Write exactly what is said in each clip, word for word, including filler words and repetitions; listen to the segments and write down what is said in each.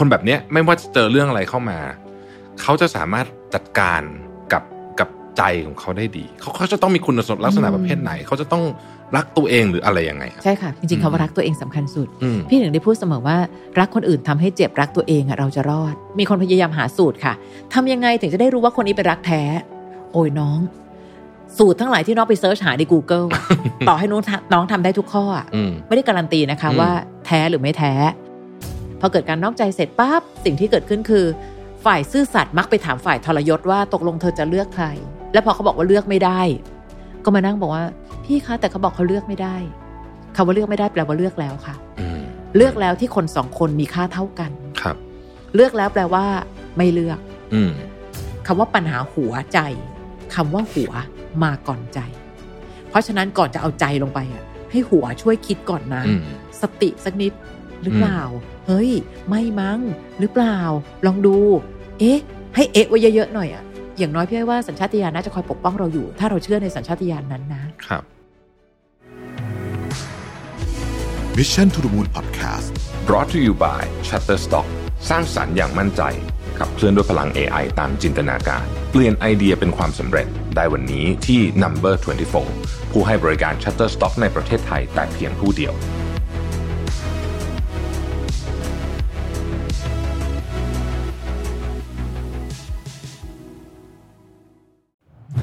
คนแบบนี้ไม่ว่าจะเจอเรื่องอะไรเข้ามาเขาจะสามารถจัดการกับกับใจของเขาได้ดีเขาเขาจะต้องมีคุณลักษณะประเภทไหนเขาจะต้องรักตัวเองหรืออะไรยังไงใช่ค่ะจริงๆคำว่ารักตัวเองสำคัญสุดพี่หนึ่งได้พูดเสมอว่ารักคนอื่นทำให้เจ็บรักตัวเองอะเราจะรอดมีคนพยายามหาสูตรค่ะทำยังไงถึงจะได้รู้ว่าคนนี้เป็นรักแท้โอ้ยน้องสูตรทั้งหลายที่น้องไปเสิร์ชหาใน Google ต่อให้น้องน้องทำได้ทุกข้อไม่ได้การันตีนะคะว่าแท้หรือไม่แท้พอเกิดการนอกใจเสร็จปั๊บสิ่งที่เกิดขึ้นคือฝ่ายซื่อสัตย์มักไปถามฝ่ายทรยศว่าตกลงเธอจะเลือกใครแล้วพอเขาบอกว่าเลือกไม่ได้ก็มานั่งบอกว่าพี่คะแต่เขาบอกเขาเลือกไม่ได้คำว่าเลือกไม่ได้แปลว่าเลือกแล้วค่ะเลือกแล้วที่คนสองคนมีค่าเท่ากันครับเลือกแล้วแปลว่าไม่เลือกคำว่าปัญหาหัวใจคำว่าหัวมาก่อนใจเพราะฉะนั้นก่อนจะเอาใจลงไปอ่ะให้หัวช่วยคิดก่อนนะสติสักนิดหรือเปล่าเฮ้ยไม่มั้งหรือเปล่าลองดูเอ๊ะให้เอ๊ะไว้เยอะๆหน่อยอ่ะอย่างน้อยพี่ว่าสัญชาตญาณน่าจะคอยปกป้องเราอยู่ถ้าเราเชื่อในสัญชาตญาณนั้นนะครับ Mission To The Moon Podcast brought to you by Shutterstock สร้างสรรค์อย่างมั่นใจขับเคลื่อนด้วยพลัง เอ ไอ ตามจินตนาการเปลี่ยนไอเดียเป็นความสำเร็จได้วันนี้ที่ Number ยี่สิบสี่ ผู้ให้บริการ Shutterstock ในประเทศไทยแต่เพียงผู้เดียว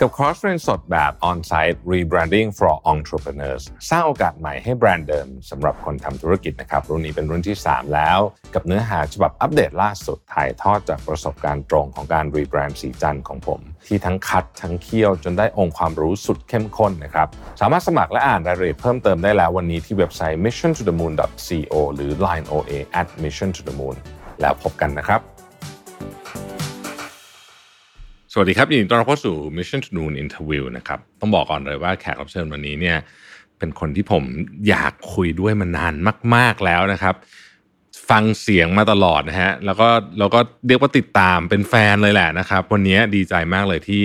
กับคอร์สเรียนสดแบบ On-site Rebranding for Entrepreneurs สร้างโอกาสใหม่ให้แบรนด์เดิมสำหรับคนทำธุรกิจนะครับรุ่นนี้เป็นรุ่นที่สามแล้วกับเนื้อหาฉบับอัปเดตล่าสุดถ่ายทอดจากประสบการณ์ตรงของการรีแบรนด์สีจันทร์ของผมที่ทั้งคัดทั้งเคี่ยวจนได้องค์ความรู้สุดเข้มข้นนะครับสามารถสมัครและอ่านรายละเอียดเพิ่มเติมได้แล้ววันนี้ที่เว็บไซต์ มิชชั่นทูเดอะมูน ดอท ซี โอ หรือ ไลน์ โอ เอ แอท มิชชั่นทูเดอะมูน แล้วพบกันนะครับสวัสดีครับยินดีต้อนรับเข้าสู่ Mission To The Moon Interview นะครับต้องบอกก่อนเลยว่าแขกรับเชิญวันนี้เนี่ยเป็นคนที่ผมอยากคุยด้วยมานานมากๆแล้วนะครับฟังเสียงมาตลอดนะฮะแล้วก็เราก็เรียกว่าติดตามเป็นแฟนเลยแหละนะครับวันนี้ดีใจมากเลยที่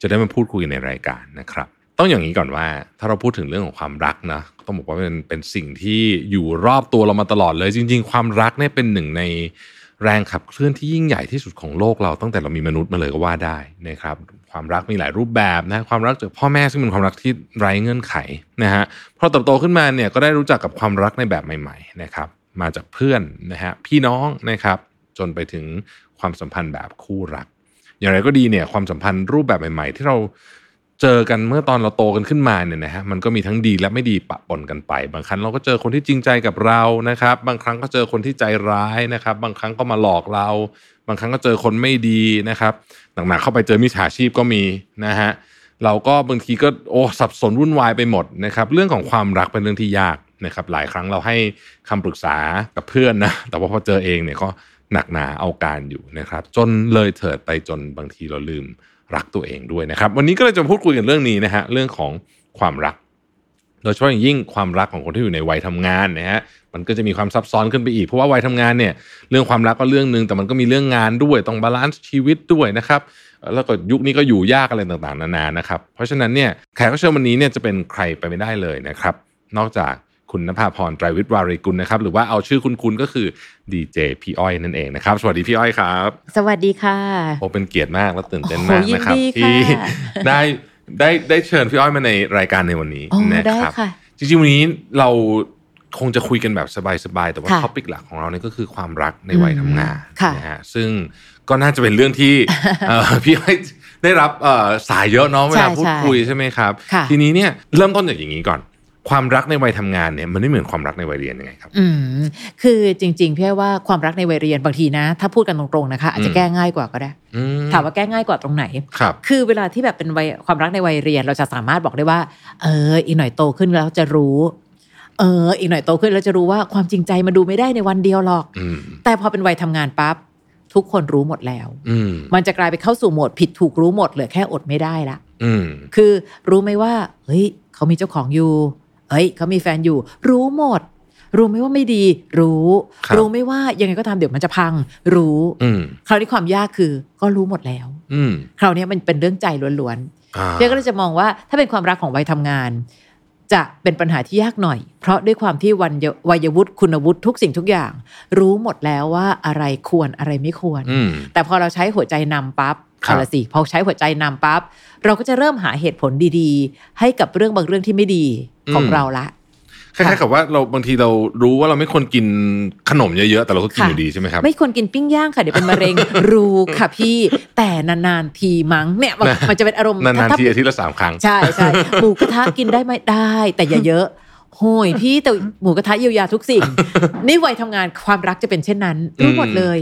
จะได้มาพูดคุยในรายการนะครับต้องอย่างนี้ก่อนว่าถ้าเราพูดถึงเรื่องของความรักนะต้องบอกว่าเป็นเป็นสิ่งที่อยู่รอบตัวเรามาตลอดเลยจริงๆความรักเนี่ยเป็นหนึ่งในแรงขับเคลื่อนที่ยิ่งใหญ่ที่สุดของโลกเราตั้งแต่เรามีมนุษย์มาเลยก็ว่าได้นะครับความรักมีหลายรูปแบบนะความรักจากพ่อแม่ซึ่งเป็นความรักที่ไร้เงื่อนไขนะฮะพอเติบโตขึ้นมาเนี่ยก็ได้รู้จักกับความรักในแบบใหม่ๆนะครับมาจากเพื่อนนะฮะพี่น้องนะครับจนไปถึงความสัมพันธ์แบบคู่รักอย่างไรก็ดีเนี่ยความสัมพันธ์รูปแบบใหม่ๆที่เราเจอกันเมื่อตอนเราโตกันขึ้นมาเนี่ยนะฮะมันก็มีทั้งดีและไม่ดีปะปนกันไปบางครั้งเราก็เจอคนที่จริงใจกับเรานะครับบางครั้งก็เจอคนที่ใจร้ายนะครับบางครั้งก็มาหลอกเราบางครั้งก็เจอคนไม่ดีนะครับหนักๆเข้าไปเจอมิจฉาชีพก็มีนะฮะเราก็บางทีก็โอ้สับสนวุ่นวายไปหมดนะครับเรื่องของความรักเป็นเรื่องที่ยากนะครับหลายครั้งเราให้คำปรึกษากับเพื่อนนะแต่ว่าพอเจอเองเนี่ยก็หนักหนาเอาการอยู่นะครับจนเลยเถิดไปจนบางทีเราลืมรักตัวเองด้วยนะครับวันนี้ก็เลยจะพูดคุยกันเรื่องนี้นะฮะเรื่องของความรักโดยเฉพาะอย่างยิ่งความรักของคนที่อยู่ในวัยทำงานนะฮะมันก็จะมีความซับซ้อนขึ้นไปอีกเพราะว่าวัยทำงานเนี่ยเรื่องความรักก็เรื่องนึงแต่มันก็มีเรื่องงานด้วยต้องบาลานซ์ชีวิตด้วยนะครับแล้วก็ยุคนี้ก็อยู่ยากอะไรต่างๆนานานะครับเพราะฉะนั้นเนี่ยแขกรับเชิญวันนี้เนี่ยจะเป็นใครไปไม่ได้เลยนะครับนอกจากคุณณภาพรไตรวิทย์วารีกุลนะครับหรือว่าเอาชื่อคุณๆก็คือดีเจพี่อ้อยนั่นเองนะครับสวัสดีพี่อ้อยครับสวัสดีค่ะโอ้เป็นเกียรติมากและตื่นเต้นมากนะครับที่ได้ได้ได้เชิญพี่อ้อยมาในรายการในวันนี้นะครับจริงๆวันนี้เราคงจะคุยกันแบบสบายๆแต่ว่าท็อปิกหลักของเราเนี่ยก็คือความรักในวัยทำงานนะฮะซึ่งก็น่าจะเป็นเรื่องที่พี่อ้อยได้รับสายเยอะเนาะเวลาพูดคุยใช่ไหมครับทีนี้เนี่ยเริ่มต้นจากอย่างนี้ก่อนความรักในวัยทำงานเนี่ยมันไม่เหมือนความรักในวัยเรียนยังไงครับอืมคือจริงๆพี่ว่าความรักในวัยเรียนบางทีนะถ้าพูดกันตรงๆนะคะอาจจะแก้ง่ายกว่าก็ได้ถามว่าแก้ง่ายกว่าตรงไหนครับคือเวลาที่แบบเป็นวัยความรักในวัยเรียนเราจะสามารถบอกได้ว่าเอออีกหน่อยโตขึ้นแล้วจะรู้เอออีกหน่อยโตขึ้นแล้วจะรู้ว่าความจริงใจมันดูไม่ได้ในวันเดียวหรอกแต่พอเป็นวัยทำงานปั๊บทุกคนรู้หมดแล้วมันจะกลายไปเข้าสู่โหมดผิดถูกรู้หมดเหลือแค่อดไม่ได้ละคือรู้ไหมว่าเฮ้ยเขามีเจ้าของอยู่เ เฮ้ยเขามีแฟนอยู่รู้หมดรู้ไหมว่าไม่ดีรู้รู้ไม่ว่ายังไงก็ตามเดี๋ยวมันจะพังรู้คราวนี้ความยากคือก็รู้หมดแล้วคราวนี้มันเป็นเรื่องใจล้วนๆเดี๋ยวก็เลยจะมองว่าถ้าเป็นความรักของวัยทำงานจะเป็นปัญหาที่ยากหน่อยเพราะด้วยความที่วันวัยวุฒิคุณวุฒิทุกสิ่งทุกอย่างรู้หมดแล้วว่าอะไรควรอะไรไม่ควรแต่พอเราใช้หัวใจนำปั๊บเอาละสิพอใช้หัวใจนำปั๊บเราก็จะเริ่มหาเหตุผลดีๆให้กับเรื่องบางเรื่องที่ไม่ดีของเราละคล้ายๆกับว่าเราบางทีเรารู้ว่าเราไม่ควรกินขนมเยอะๆแต่เราก็กินอยู่ดีใช่ไหมครับไม่ควรกินปิ้งย่างค่ะเดี๋ยวเป็นมะเร็ง รู้ค่ะพี่แต่นานๆทีมั้งเนี่ยมันจะเป็นอารมณ์นานๆทีอาทิตย์ละสามครั้งใช่ใช่หมูกระทะกินได้ไหมได้แต่อย่าเยอะโอ้ยพี่แต่หมูกระทะเยียวยาทุกสิ่งนี่วัยทำงานความรักจะเป็นเช่นนั้นรู้หมดเลย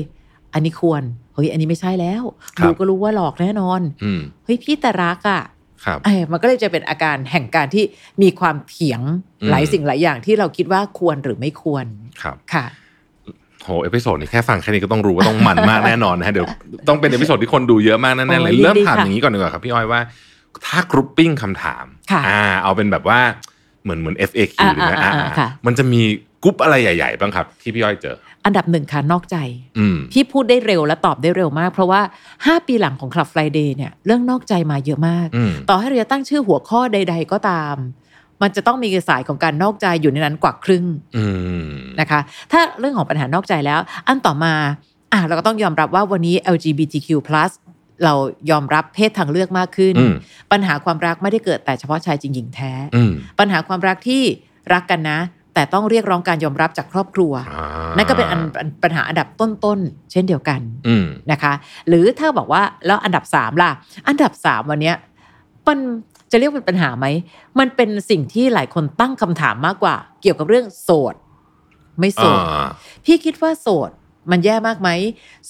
อันนี้ควรเฮ้ยอันนี้ไม่ใช่แล้วดูก็รู้ว่าหลอกแน่นอนเฮ้ยพี่แต่รักอ่ะมันก็เลยจะเป็นอาการแห่งการที่มีความเถียงหลายสิ่งหลายอย่างที่เราคิดว่าควรหรือไม่ควรครับค่ะโหเอพิโซดนี้แค่ฟังแค่นี้ก็ต้องรู้ว่าต้องมันมากแน่นอนนะฮะเดี๋ยวต้องเป็นเอพิโซดที่คนดูเยอะมากแน่ๆเลยเริ่มถามอย่างนี้ก่อนดีกว่าครับพี่อ้อยว่าถ้ากรุ๊ปปิ้งคำถามอ่าเอาเป็นแบบว่าเหมือนเหมือน เอฟ เอ คิว หรือไงอ่ามันจะมีกรุ๊ปอะไรใหญ่ๆบ้างครับที่พี่อ้อยเจออันดับหนึ่งค่ะนอกใจพี่พูดได้เร็วและตอบได้เร็วมากเพราะว่าห้าปีหลังของ Club Friday เนี่ยเรื่องนอกใจมาเยอะมากต่อให้เราจะตั้งชื่อหัวข้อใดๆก็ตามมันจะต้องมีสายของการนอกใจอยู่ในนั้นกว่าครึ่งนะคะถ้าเรื่องของปัญหานอกใจแล้วอันต่อมาอ่ะเราก็ต้องยอมรับว่าวันนี้ แอล จี บี ที คิว พลัส เรายอมรับเพศทางเลือกมากขึ้นปัญหาความรักไม่ได้เกิดแต่เฉพาะชายจริงหญิงแท้ปัญหาความรักที่รักกันนะแต่ต้องเรียกร้องการยอมรับจากครอบครัวนั่นก็เป็นปัญหาอันดับต้นๆเช่นเดียวกันนะคะหรือถ้าบอกว่าแล้วอันดับสามล่ะอันดับสามวันนี้มันจะเรียกเป็นปัญหาไหมมันเป็นสิ่งที่หลายคนตั้งคำถามมากกว่าเกี่ยวกับเรื่องโสดไม่โสดพี่คิดว่าโสดมันแย่มากไหม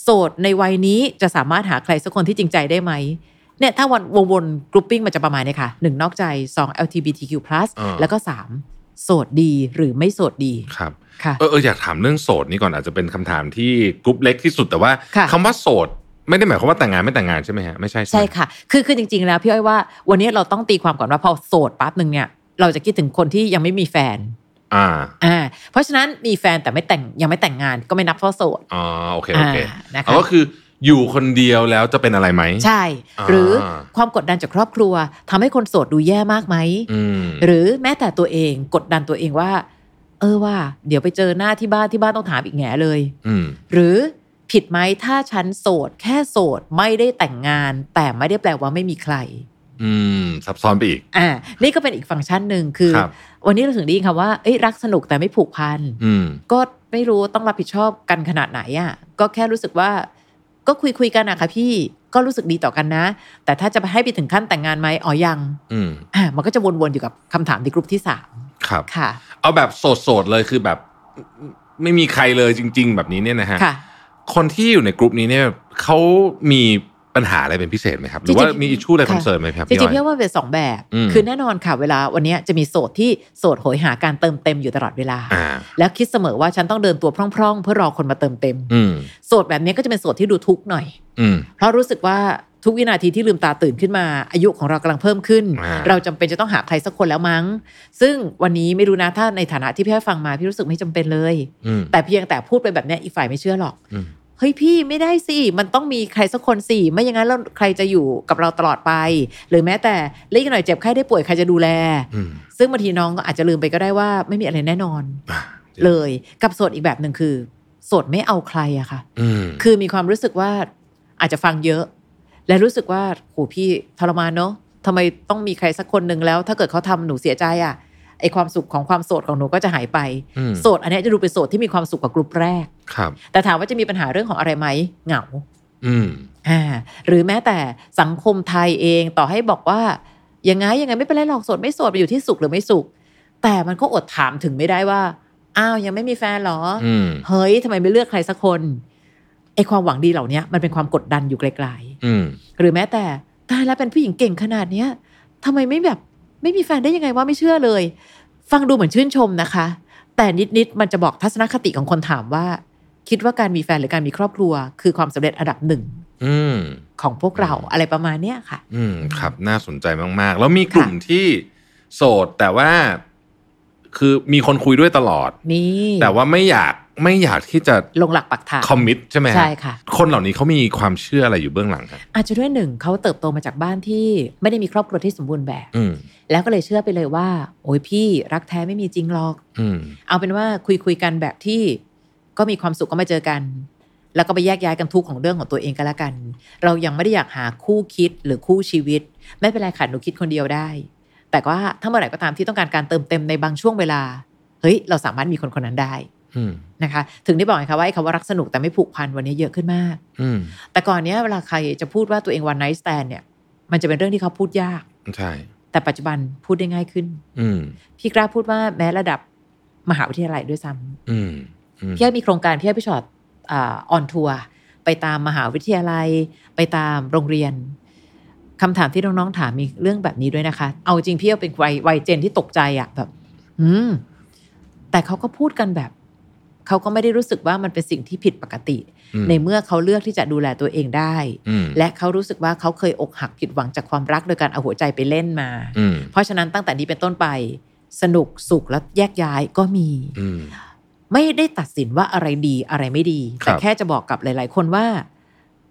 โสดในวัยนี้จะสามารถหาใครสักคนที่จริงใจได้ไหมเนี่ยถ้าวันวนๆกรุ๊ปปิ้งมันจะประมาณนี้ค่ะหนึ่งนอกใจสอง แอล จี บี ที คิว พลัส แล้วก็สามโสดดีหรือไม่โสดดีครับค่ะเอออยากถามเรื่องโสดนี่ก่อนอาจจะเป็นคำถามที่กรุ๊ปเล็กที่สุดแต่ว่าคำว่าโสดไม่ได้หมายความว่าแต่งงานไม่แต่งงานใช่ไหมฮะไม่ใช่ใช่ค่ะคือคือจริงๆแล้วพี่อ้อยว่าวันนี้เราต้องตีความก่อนว่าพอโสดปั๊บนึงเนี่ยเราจะคิดถึงคนที่ยังไม่มีแฟนอ่าอ่าเพราะฉะนั้นมีแฟนแต่ไม่แต่งยังไม่แต่งงานก็ไม่นับว่าโสดอ๋อโอเคโอเคนะคะก็คืออยู่คนเดียวแล้วจะเป็นอะไรไหมใช่หรือความกดดันจากครอบครัวทำให้คนโสดดูแย่มากไหมหรือแม้แต่ตัวเองกดดันตัวเองว่าเออว่าเดี๋ยวไปเจอหน้าที่บ้านที่บ้านต้องถามอีกแง่เลยหรือผิดไหมถ้าฉันโสดแค่โสดไม่ได้แต่งงานแต่ไม่ได้แปลว่าไม่มีใครอืมซับซ้อนไปอีกอ่านี่ก็เป็นอีกฟังก์ชันนึงคือวันนี้เราถึงได้ยินคำว่าเอ้ยรักสนุกแต่ไม่ผูกพันก็ไม่รู้ต้องรับผิดชอบกันขนาดไหนอ่ะก็แค่รู้สึกว่าก็คุยคุยกันอะค่ะพี่ก็รู้สึกดีต่อกันนะแต่ถ้าจะไปให้ไปถึงขั้นแต่งงานไหมอ๋อยังอืมอ่ามันก็จะวนๆอยู่กับคำถามในกลุ่มที่สามครับค่ะเอาแบบโสดๆเลยคือแบบไม่มีใครเลยจริงๆแบบนี้เนี่ยนะฮะคนที่อยู่ในกลุ่มนี้เนี่ยเขามีปัญหาอะไรเป็นพิเศษไหมครับหรือว่ามีอิชชูอะไรคอนเซิร์นไหมครับจริงๆพี่ว่าเป็นสองแบบคือแน่นอนค่ะเวลาวันนี้จะมีโสดที่โสดโหยหาการเติมเต็มอยู่ตลอดเวลาแล้วคิดเสมอว่าฉันต้องเดินตัวพร่องๆเพื่อรอคนมาเติมเต็มโสดแบบนี้ก็จะเป็นโสดที่ดูทุกข์หน่อยเพราะรู้สึกว่าทุกวินาทีที่ลืมตาตื่นขึ้นมาอายุของเรากำลังเพิ่มขึ้นเราจำเป็นจะต้องหาใครสักคนแล้วมั้งซึ่งวันนี้ไม่รู้นะถ้าในฐานะที่พี่ให้ฟังมาพี่รู้สึกไม่จำเป็นเลยแต่เพียงแต่พูดไปแบบนี้อีกฝ่ายไม่เชื่อหรอกเฮ้ยพี่ไม่ได้สิมันต้องมีใครสักคนสิไม่อย่างนั้นแล้วใครจะอยู่กับเราตลอดไปหรือแม้แต่เล็กหน่อยเจ็บไข้ได้ป่วยใครจะดูแลซึ่งบางทีน้องก็อาจจะลืมไปก็ได้ว่าไม่มีอะไรแน่นอนเลยกับโสดอีกแบบหนึ่งคือโสดไม่เอาใครอะค่ะคือมีความรู้สึกว่าอาจจะฟังเยอะและรู้สึกว่าโหพี่ทรมานเนาะทำไมต้องมีใครสักคนนึงแล้วถ้าเกิดเขาทำหนูเสียใจอะไอความสุขของความโสดของหนูก็จะหายไปโสดอันนี้จะดูเป็นโสดที่มีความสุขกว่ากลุ่มแรกแต่ถามว่าจะมีปัญหาเรื่องของอะไรไหมเหงาอ่าหรือแม้แต่สังคมไทยเองต่อให้บอกว่ายังไงยังไงไม่เป็นไรหรอกโสดไม่โสดไปอยู่ที่สุขหรือไม่สุขแต่มันก็อดถามถึงไม่ได้ว่าอ้าวยังไม่มีแฟนหรอเฮ้ยทำไมไม่เลือกใครสักคนไอความหวังดีเหล่านี้มันเป็นความกดดันอยู่ไกลๆหรือแม้แต่ตายแล้วเป็นผู้หญิงเก่งขนาดนี้ทำไมไม่แบบไม่มีแฟนได้ยังไงว่าไม่เชื่อเลยฟังดูเหมือนชื่นชมนะคะแต่นิดๆมันจะบอกทัศนคติของคนถามว่าคิดว่าการมีแฟนหรือการมีครอบครัวคือความสำเร็จอันดับหนึ่งของพวกเรา อ, อะไรประมาณเนี้ยค่ะอืมครับน่าสนใจมากๆแล้วมีกลุ่มที่โสดแต่ว่า คือมีคนคุยด้วยตลอดมีแต่ว่าไม่อยากไม่อยากที่จะลงหลักปักฐานคอมมิตใช่ไหมใช่ค่ะคนเหล่านี้เขามีความเชื่ออะไรอยู่เบื้องหลังครับอาจจะด้วยหนึ่งเขาเติบโตมาจากบ้านที่ไม่ได้มีครอบครัวที่สมบูรณ์แบบแล้วก็เลยเชื่อไปเลยว่าโอ้ยพี่รักแท้ไม่มีจริงหรอกเอาเป็นว่าคุยคุยกันแบบที่ก็มีความสุขก็มาเจอกันแล้วก็ไปแยกย้ายกันทุกของเรื่องของตัวเองก็แล้วกันเรายังไม่ได้อยากหาคู่คิดหรือคู่ชีวิตไม่เป็นไรค่ะหนูคิดคนเดียวได้แต่ว่าถ้าเมื่อไหร่ก็ตามที่ต้องการการเติมเต็มในบางช่วงเวลาเฮ้ยเราสามารถมีคนคนนั้นได้นะคะถึงได้บอกไงคะว่าไอ้คำว่ารักสนุกแต่ไม่ผูกพันวันนี้เยอะขึ้นมากแต่ก่อนเนี้ยเวลาใครจะพูดว่าตัวเองวันไนท์สแตนเนี่ยมันจะเป็นเรื่องที่เขาพูดยากใช่แต่ปัจจุบันพูดได้ง่ายขึ้นพี่กล้าพูดว่าแม้ระดับมหาวิทยาลัยด้วยซ้ำพี่มีโครงการพี่พี่ชอตออนทัวร์ไปตามมหาวิทยาลัยไปตามโรงเรียนคำถามที่น้องๆถามมีเรื่องแบบนี้ด้วยนะคะเอาจริงพี่เอาเป็นวัยวัยเจนที่ตกใจอะแบบอืมแต่เขาก็พูดกันแบบเขาก็ไม่ได้รู้สึกว่ามันเป็นสิ่งที่ผิดปกติในเมื่อเขาเลือกที่จะดูแลตัวเองได้และเขารู้สึกว่าเขาเคยอกหักผิดหวังจากความรักโดยการเอาหัวใจไปเล่นมาเพราะฉะนั้นตั้งแต่นี้เป็นต้นไปสนุกสุขและแยกย้ายก็มีไม่ได้ตัดสินว่าอะไรดีอะไรไม่ดีแต่แค่จะบอกกับหลายๆคนว่า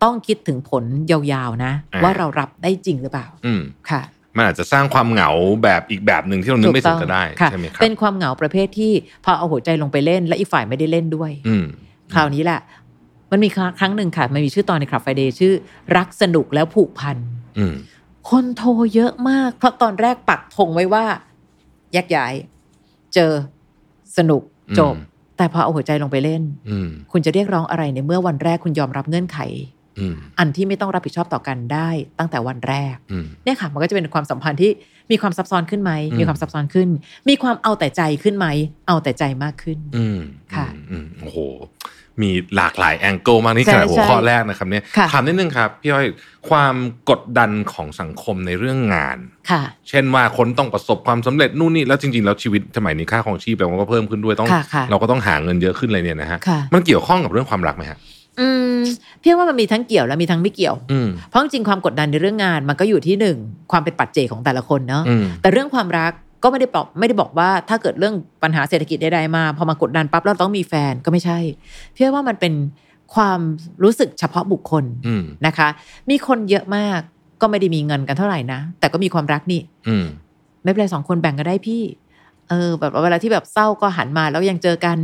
ต้องคิดถึงผลยาวๆนะว่าเรารับได้จริงหรือเปล่าค่ะมันอาจจะสร้างความเหงาแบบอีกแบบหนึ่งที่เรานึกไม่ถึงก็ได้ใช่ไหมครับเป็นความเหงาประเภทที่พอเอาหัวใจลงไปเล่นและอีกฝ่ายไม่ได้เล่นด้วยคราวนี้แหละมันมีครั้งหนึ่งค่ะมันมีชื่อตอนใน Club Friday ชื่อรักสนุกแล้วผูกพันคนโทรเยอะมากเพราะตอนแรกปักธงไว้ว่าแยกย้ายเจอสนุกจบแต่พอเอาหัวใจลงไปเล่นคุณจะเรียกร้องอะไรในเมื่อวันแรกคุณยอมรับเงื่อนไขอันที่ไม่ต้องรับผิดชอบต่อกันได้ตั้งแต่วันแรกเนี่ยค่ะมันก็จะเป็นความสัมพันธ์ที่มีความซับซ้อนขึ้นไหมมีความซับซ้อนขึ้นมีความเอาแต่ใจขึ้นไหมเอาแต่ใจมากขึ้นค่ะโอ้โหมีหลากหลายแองเกิลมากนี่ขนาดหัวข้อแรกนะครับเนี่ยถามนิดนึงครับพี่อ้อยความกดดันของสังคมในเรื่องงานเช่นว่าคนต้องประสบความสำเร็จนู่นนี่แล้วจริงๆแล้วชีวิตสมัยนี้ค่าของชีพมันก็เพิ่มขึ้นด้วยต้องเราก็ต้องหาเงินเยอะขึ้นเลยเนี่ยนะฮะมันเกี่ยวข้องกับเรื่องความรักไหมฮะอืมเพียงว่ามันมีทั้งเกี่ยวและมีทั้งไม่เกี่ยวเพราะจริงความกดดันในเรื่องงานมันก็อยู่ที่หนึ่งความเป็นปัจเจกของแต่ละคนเนาะแต่เรื่องความรักก็ไม่ได้บอกไม่ได้บอกว่าถ้าเกิดเรื่องปัญหาเศรษฐกิจใดๆมาพอมากดดันปั๊บเราต้องมีแฟนก็ไม่ใช่เพียงว่ามันเป็นความรู้สึกเฉพาะบุคคลนะคะมีคนเยอะมากก็ไม่ได้มีเงินกันเท่าไหร่นะแต่ก็มีความรักนี่ไม่เป็นไรสองคนแบ่งกันได้พี่เออแบบเวลาที่แบบเศร้าก็หันมาแล้วยังเจอกัน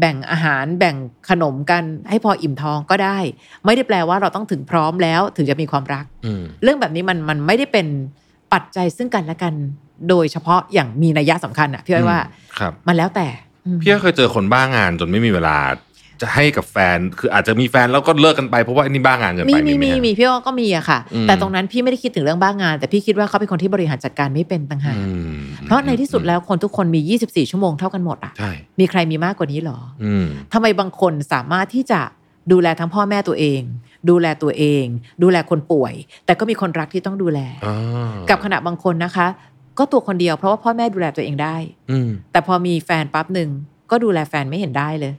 แบ่งอาหารแบ่งขนมกันให้พออิ่มท้องก็ได้ไม่ได้แปลว่าเราต้องถึงพร้อมแล้วถึงจะมีความรักเรื่องแบบนี้มันมันไม่ได้เป็นปัจจัยซึ่งกันและกันโดยเฉพาะอย่างมีนัยสำคัญอ่ะพี่อ้อยว่ามันแล้วแต่พี่เคยเจอคนบ้างานจนไม่มีเวลาจะให้กับแฟนคืออาจจะมีแฟนแล้วก็เลิกกันไปเพราะว่าไอ้นี่บ้างานเกินไปมีมีมีพี่อ้อยก็มีอะค่ะแต่ตรงนั้นพี่ไม่ได้คิดถึงเรื่องบ้างานแต่พี่คิดว่าเขาเป็นคนที่บริหารจัดการไม่เป็นต่างหากเพราะในที่สุดแล้วคนทุกคนมียี่สิบสี่ชั่วโมงเท่ากันหมดอะมีใครมีมากกว่านี้หรอทำไมบางคนสามารถที่จะดูแลทั้งพ่อแม่ตัวเองดูแลตัวเองดูแลคนป่วยแต่ก็มีคนรักที่ต้องดูแลกับขณะบางคนนะคะก็ตัวคนเดียวเพราะว่าพ่อแม่ดูแลตัวเองได้แต่พอมีแฟนปั๊บนึงก็ดูแลแฟนไม่เห็นได้เลย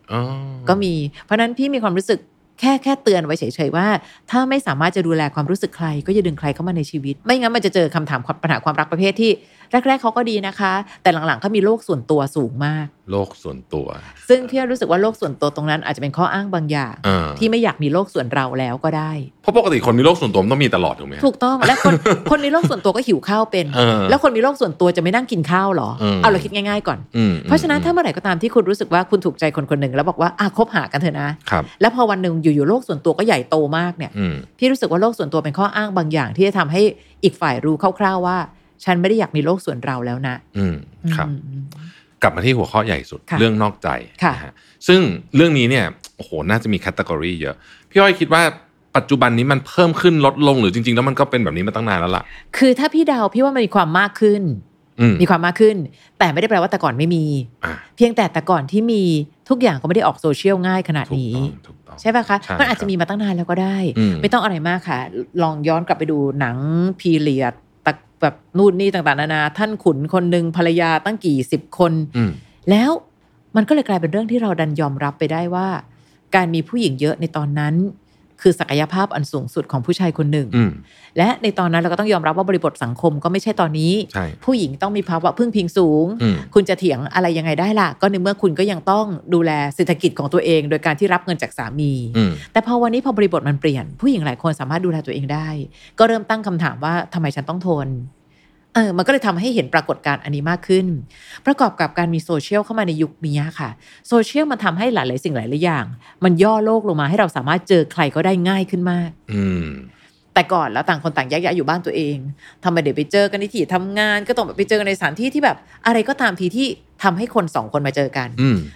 ก็มีเพราะนั้นพี่มีความรู้สึกแค่แค่เตือนไว้เฉยๆว่าถ้าไม่สามารถจะดูแลความรู้สึกใครก็อย่าดึงใครเข้ามาในชีวิตไม่งั้นมันจะเจอคำถามปัญหาความรักประเภทที่แรกๆเขาก็ดีนะคะแต่หลังๆเขามีโลกส่วนตัวสูงมากโลกส่วนตัวซึ่งพี่รู้สึกว่าโลกส่วนตัวตรงนั้นอาจจะเป็นข้ออ้างบางอย่างที่ไม่อยากมีโลกส่วนเราแล้วก็ได้เพราะปกติคนมีโลกส่วนตัวมันต้องมีตลอดถูกไหมถูกต้องและคน คนมีโลกส่วนตัวก็หิวข้าวเป็นแล้วคนมีโลกส่วนตัวจะไม่นั่งกินข้าวหรอเอาเราคิดง่ายๆก่อนเพราะฉะนั้นถ้าเมื่อไหร่ก็ตามที่คุณรู้สึกว่าคุณถูกใจคนคนหนึ่งแล้วบอกว่าอ่ะคบหากันเถอะนะแล้วพอวันนึงอยู่ๆโลกส่วนตัวก็ใหญ่โตมากเนี่ยพี่รู้สึกว่าโลกส่วนตัวเป็นข้ออ้างบางอย่างที่จะทำให้อีกฝ่ายรู้คร่าวๆว่าฉันไม่ได้อยากมีโลกส่วนเราแล้วนะอืมครับกลับมาที่หัวข้อใหญ่สุดเรื่องนอกใจนะฮะซึ่งเรื่องนี้เนี่ยโอ้โหน่าจะมีแคตตากรีเยอะพี่อ้อยคิดว่าปัจจุบันนี้มันเพิ่มขึ้นลดลงหรือจริงๆแล้วมันก็เป็นแบบนี้มาตั้งนานแล้วล่ะคือถ้าพี่ดาวพี่ว่ามันมีความมากขึ้นมีความมากขึ้นแต่ไม่ได้แปลว่าแต่ก่อนไม่มีเพียงแต่แต่ก่อนที่มีทุกอย่างก็ไม่ได้ออกโซเชียลง่ายขนาดนี้ใช่ป่ะคะมันอาจจะมีมาตั้งนานแล้วก็ได้ไม่ต้องอะไรมากค่ะลองย้อนกลับไปดูหนังพีเรียดแบบนู่นนี่ต่างๆนานาท่านขุนคนหนึ่งภรรยาตั้งกี่สิบคนแล้วมันก็เลยกลายเป็นเรื่องที่เราดันยอมรับไปได้ว่าการมีผู้หญิงเยอะในตอนนั้น คือศักยภาพอันสูงสุดของผู้ชายคนหนึ่งและในตอนนั้นเราก็ต้องยอมรับว่าบริบทสังคมก็ไม่ใช่ตอนนี้ผู้หญิงต้องมีภาวะพึ่งพิงสูงคุณจะเถียงอะไรยังไงได้ล่ะก็ในเมื่อคุณก็ยังต้องดูแลเศรษฐกิจของตัวเองโดยการที่รับเงินจากสามีแต่พอวันนี้พอบริบทมันเปลี่ยนผู้หญิงหลายคนสามารถดูแลตัวเองได้ก็เริ่มตั้งคำถามว่าทำไมฉันต้องทนเออมันก็เลยทำให้เห็นปรากฏการณ์อันนี้มากขึ้นประกอบกับการมีโซเชียลเข้ามาในยุคนี้ค่ะโซเชียลมันทำให้หลายๆสิ่งหลายๆอย่างมันย่อโลกลงมาให้เราสามารถเจอใครก็ได้ง่ายขึ้นมากแต่ก่อนแล้วต่างคนต่างแยกย้ายอยู่บ้านตัวเองทำไมเดี๋ยวไปเจอกันในที่ทำงานก็ต้องไปเจอกันในสถานที่ที่แบบอะไรก็ตามทีที่ทำให้คนสองคนมาเจอกัน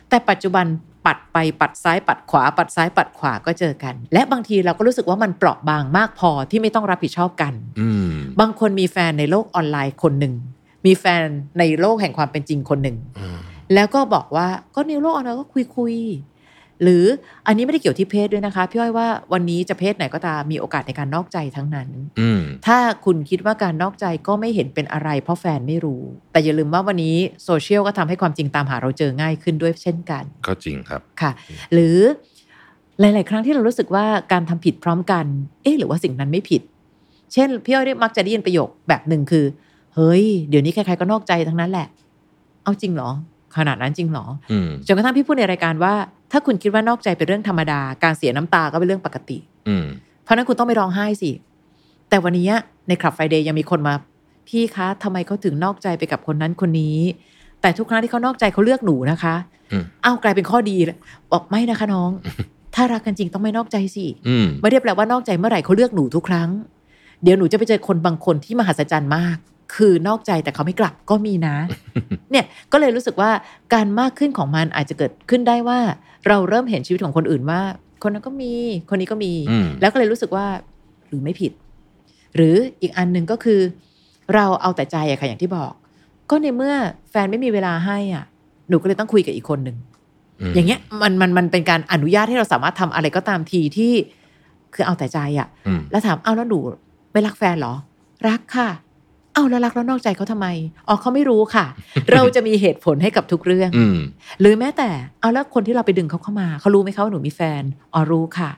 แต่ปัจจุบันปัดไปปัดซ้ายปัดขวาปัดซ้ายปัดขวาก็เจอกันและบางทีเราก็รู้สึกว่ามันเปราะบางมากพอที่ไม่ต้องรับผิดชอบกันบางคนมีแฟนในโลกออนไลน์คนหนึ่งมีแฟนในโลกแห่งความเป็นจริงคนหนึ่งแล้วก็บอกว่าก็ในโลกออนไลน์ก็คุยๆหรืออันนี้ไม่ได้เกี่ยวที่เพศด้วยนะคะพี่อ้อยว่าวันนี้จะเพศไหนก็ตามมีโอกาสในการนอกใจทั้งนั้นถ้าคุณคิดว่าการนอกใจก็ไม่เห็นเป็นอะไรเพราะแฟนไม่รู้แต่อย่าลืมว่าวันนี้โซเชียลก็ทำให้ความจริงตามหาเราเจอง่ายขึ้นด้วยเช่นกันก็จริงครับค่ะหรือหลายๆครั้งที่เรารู้สึกว่าการทำผิดพร้อมกันเอ๊ะหรือว่าสิ่งนั้นไม่ผิดเช่นพี่อ้อยมักจะได้ยินประโยคแบบนึงคือเฮ้ยเดี๋ยวนี้ใครๆก็นอกใจทั้งนั้นแหละเอาจริงเหรอขนาดนั้นจริงเหรอจนกระทั่งพี่พูดในรายการว่าถ้าคุณคิดว่านอกใจเป็นเรื่องธรรมดาการเสียน้ำตาก็เป็นเรื่องปกติเพราะนั้นคุณต้องไม่ร้องไห้สิแต่วันนี้ใน Club Friday ยังมีคนมาพี่คะทำไมเขาถึงนอกใจไปกับคนนั้นคนนี้แต่ทุกครั้งที่เขานอกใจเขาเลือกหนูนะคะอ้าวกลายเป็นข้อดีบอกไม่นะคะน้องถ้ารักกันจริงต้องไม่นอกใจสิไม่ได้แปลว่านอกใจเมื่อไหร่เขาเลือกหนูทุกครั้งเดี๋ยวหนูจะไปเจอคนบางคนที่มหัศจรรย์มากคือนอกใจแต่เขาไม่กลับก็มีนะเนี่ยก็เลยรู้สึกว่าการมากขึ้นของมันอาจจะเกิดขึ้นได้ว่าเราเริ่มเห็นชีวิตของคนอื่นว่าคนนั้นก็มีคนนี้ก็มีแล้วก็เลยรู้สึกว่าหรือไม่ผิดหรืออีกอันนึงก็คือเราเอาแต่ใจอะค่ะอย่างที่บอกก็ในเมื่อแฟนไม่มีเวลาให้อ่ะหนูก็เลยต้องคุยกับอีกคนนึงอย่างเงี้ยมันมันมันเป็นการอนุญาตให้เราสามารถทำอะไรก็ตามทีที่คือเอาแต่ใจอ่ะแล้วถามเอาแล้วหนูไม่รักแฟนหรอรักค่ะเอ้าแล้วรักแล้วนอกใจเขาทำไมอ๋อเขาไม่รู้ค่ะ เราจะมีเหตุผลให้กับทุกเรื่องหรือแม้แต่เอาแล้วคนที่เราไปดึงเขาเข้ามาเขารู้ไหมคะว่าหนูมีแฟนอ๋อรู้ค่ะ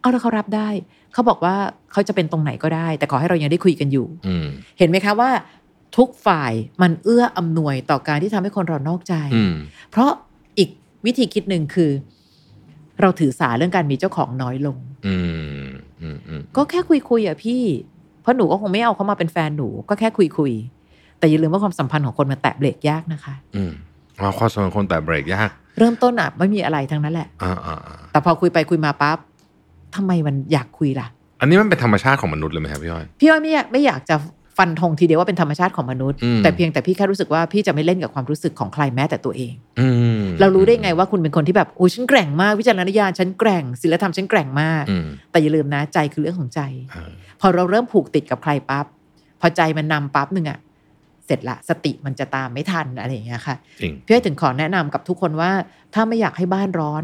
เอาแล้วเขารับได้เขาบอกว่าเขาจะเป็นตรงไหนก็ได้แต่ขอให้เรายังได้คุยกันอยู่เห็นไหมคะว่าทุกฝ่ายมันเอื้ออำนวยต่อการที่ทำให้คนเรานอกใจเพราะอีกวิธีคิดหนึ่งคือเราถือสาเรื่องการมีเจ้าของน้อยลงก็แค่คุยๆอ่ะพี่เพราะหนูก็คงไม่เอาเขามาเป็นแฟนหนูก็แค่คุยๆแต่อย่าลืมว่าความสัมพันธ์ของคนมันแตะเบรกยากนะคะอืมอ๋อความสัมพันธ์ของคนแตะเบรกยากเริ่มต้นอ่ะไม่มีอะไรทั้งนั้นแหละอ่าๆแต่พอคุยไปคุยมาปั๊บทำไมมันอยากคุยล่ะอันนี้มันเป็นธรรมชาติของมนุษย์เลยมั้ยครับพี่อ้อยพี่อ้อยไม่อยากไม่อยากจะฟันธงทีเดียวว่าเป็นธรรมชาติของมนุษย์แต่เพียงแต่พี่แค่รู้สึกว่าพี่จะไม่เล่นกับความรู้สึกของใครแม้แต่ตัวเองเรารู้ได้ไงว่าคุณเป็นคนที่แบบโอ้ฉันแกร่งมากวิจารณญาณฉันแกร่งศีลธรรมฉันแกร่งมากแต่อย่าลืมนะใจคือเรื่องของใจพอเราเริ่มผูกติดกับใครปั๊บพอใจมันนำปั๊บนึงอ่ะเสร็จละสติมันจะตามไม่ทันอะไรอย่างเงี้ยค่ะพี่ให้ถึงขอแนะนำกับทุกคนว่าถ้าไม่อยากให้บ้านร้อน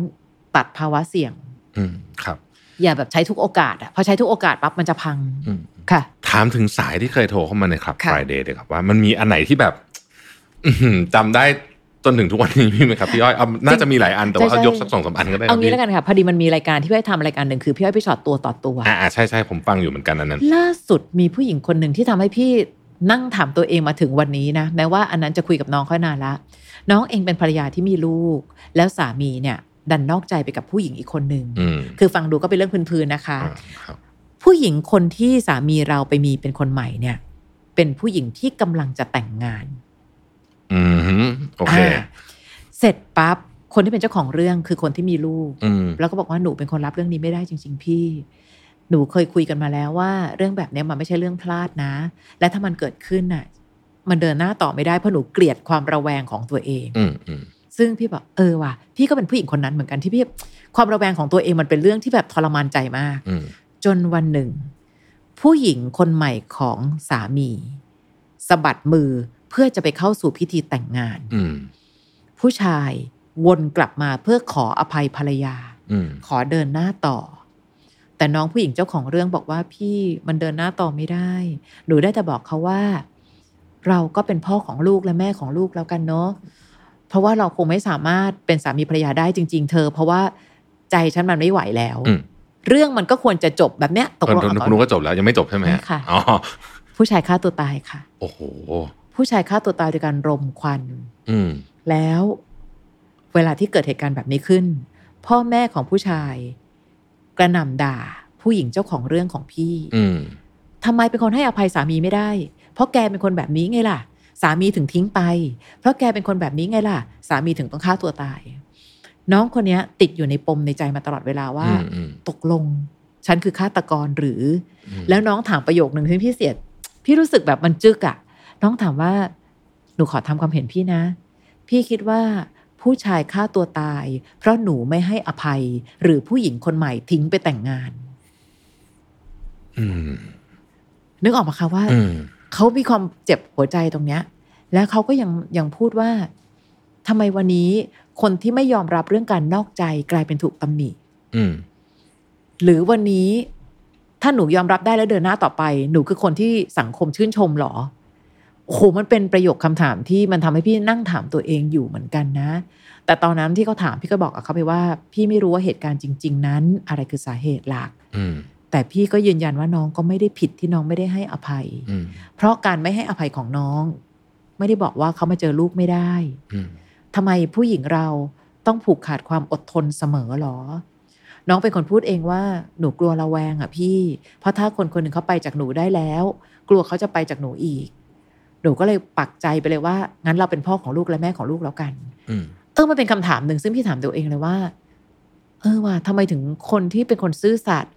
ตัดภาวะเสี่ยงครับอย่าแบบใช้ทุกโอกาสอ่ะพอใช้ทุกโอกาสปั๊บมันจะพังค่ะถามถึงสายที่เคยโทรเข้ามาใน Club Friday เลยครับว่ามันมีอันไหนที่แบบจำได้จนถึงทุกวันนี้มีไหมครับพี่อ้อยน่าจะมีหลายอันแต่ว่าเอายกสักสองสามอันก็ได้เอางี้แล้วกันค่ะพอดีมันมีรายการที่พี่อ้อยทำรายการหนึ่งคือพี่อ้อยไปช็อตตัวต่อตัวอ่าใช่ใช่ผมฟังอยู่เหมือนกันอันนั้นล่าสุดมีผู้หญิงคนหนึ่งที่ทำให้พี่นั่งถามตัวเองมาถึงวันนี้นะแม้ว่าอันนั้นจะคุยกับน้องค่อยนานละน้องเองเป็นภรรยาที่มีลูกแล้วสามีเนี่ยดันนอกใจไปกับผู้หญิงอีกคนนึงคือฟังดูก็เป็นเรื่องพื้นๆนะคะผู้หญิงคนที่สามีเราไปมีเป็นคนใหม่เนี่ยเป็นผู้หญิงที่กำลังจะแต่งงานอืมโอเคเสร็จปั๊บคนที่เป็นเจ้าของเรื่องคือคนที่มีลูกแล้วก็บอกว่าหนูเป็นคนรับเรื่องนี้ไม่ได้จริงๆพี่หนูเคยคุยกันมาแล้วว่าเรื่องแบบนี้มันไม่ใช่เรื่องพลาดนะและถ้ามันเกิดขึ้นน่ะมันเดินหน้าต่อไม่ได้เพราะหนูเกลียดความระแวงของตัวเองซึ่งพี่บอกเออว่ะพี่ก็เป็นผู้หญิงคนนั้นเหมือนกันที่พี่ความระแวงของตัวเองมันเป็นเรื่องที่แบบทรมานใจมากจนวันหนึ่งผู้หญิงคนใหม่ของสามีสะบัดมือเพื่อจะไปเข้าสู่พิธีแต่งงานผู้ชายวนกลับมาเพื่อขออภัยภรรยาขอเดินหน้าต่อแต่น้องผู้หญิงเจ้าของเรื่องบอกว่าพี่มันเดินหน้าต่อไม่ได้หนูได้แต่บอกเขาว่าเราก็เป็นพ่อของลูกและแม่ของลูกแล้วกันเนาะเพราะว่าเราคงไม่สามารถเป็นสามีภรรยาได้จริงๆเธอเพราะว่าใจฉันมันไม่ไหวแล้ว เรื่องมันก็ควรจะจบแบบเนี้ยตกลงคุณนุ้งก็จบแล้วยังไม่จบใช่ไหมค่ะอ๋อผู้ชายฆ่าตัวตายค่ะโอ้โหผู้ชายฆ่าตัวตายโดยการรมควันแล้วเวลาที่เกิดเหตุการณ์แบบนี้ขึ้นพ่อแม่ของผู้ชายกระหน่ำด่าผู้หญิงเจ้าของเรื่องของพี่ทำไมเป็นคนให้อภัยสามีไม่ได้เพราะแกเป็นคนแบบนี้ไงล่ะสามีถึงทิ้งไปเพราะแกเป็นคนแบบนี้ไงล่ะสามีถึงต้องฆ่าตัวตายน้องคนนี้ติดอยู่ในปมในใจมาตลอดเวลาว่าตกลงฉันคือฆาตกรหรือแล้วน้องถามประโยคนึงที่พี่เสียดพี่รู้สึกแบบมันจึกอะน้องถามว่าหนูขอทำความเห็นพี่นะพี่คิดว่าผู้ชายฆ่าตัวตายเพราะหนูไม่ให้อภัยหรือผู้หญิงคนใหม่ทิ้งไปแต่งงานนึกออกมาคะว่าเขามีความเจ็บหัวใจตรงเนี้ยแล้วเขาก็ยังยังพูดว่าทำไมวันนี้คนที่ไม่ยอมรับเรื่องการนอกใจกลายเป็นถูกตำหนิหรือวันนี้ถ้าหนูยอมรับได้แล้วเดินหน้าต่อไปหนูคือคนที่สังคมชื่นชมหรอโอ้โหมันเป็นประโยคคำถามที่มันทำให้พี่นั่งถามตัวเองอยู่เหมือนกันนะแต่ตอนนั้นที่เขาถามพี่ก็บอกกับเขาไปว่าพี่ไม่รู้ว่าเหตุการณ์จริงๆนั้นอะไรคือสาเหตุหลักแต่พี่ก็ยืนยันว่าน้องก็ไม่ได้ผิดที่น้องไม่ได้ให้อภัยเพราะการไม่ให้อภัยของน้องไม่ได้บอกว่าเขามาเจอลูกไม่ได้ทำไมผู้หญิงเราต้องผูกขาดความอดทนเสมอหรอน้องเป็นคนพูดเองว่าหนูกลัวระแวงอ่ะพี่เพราะถ้าคนคนหนึ่งเขาไปจากหนูได้แล้วกลัวเขาจะไปจากหนูอีกหนูก็เลยปักใจไปเลยว่างั้นเราเป็นพ่อของลูกและแม่ของลูกแล้วกันเออมันเป็นคำถามหนึ่งซึ่งพี่ถามตัวเองเลยว่าเออว่าทำไมถึงคนที่เป็นคนซื่อสัตย์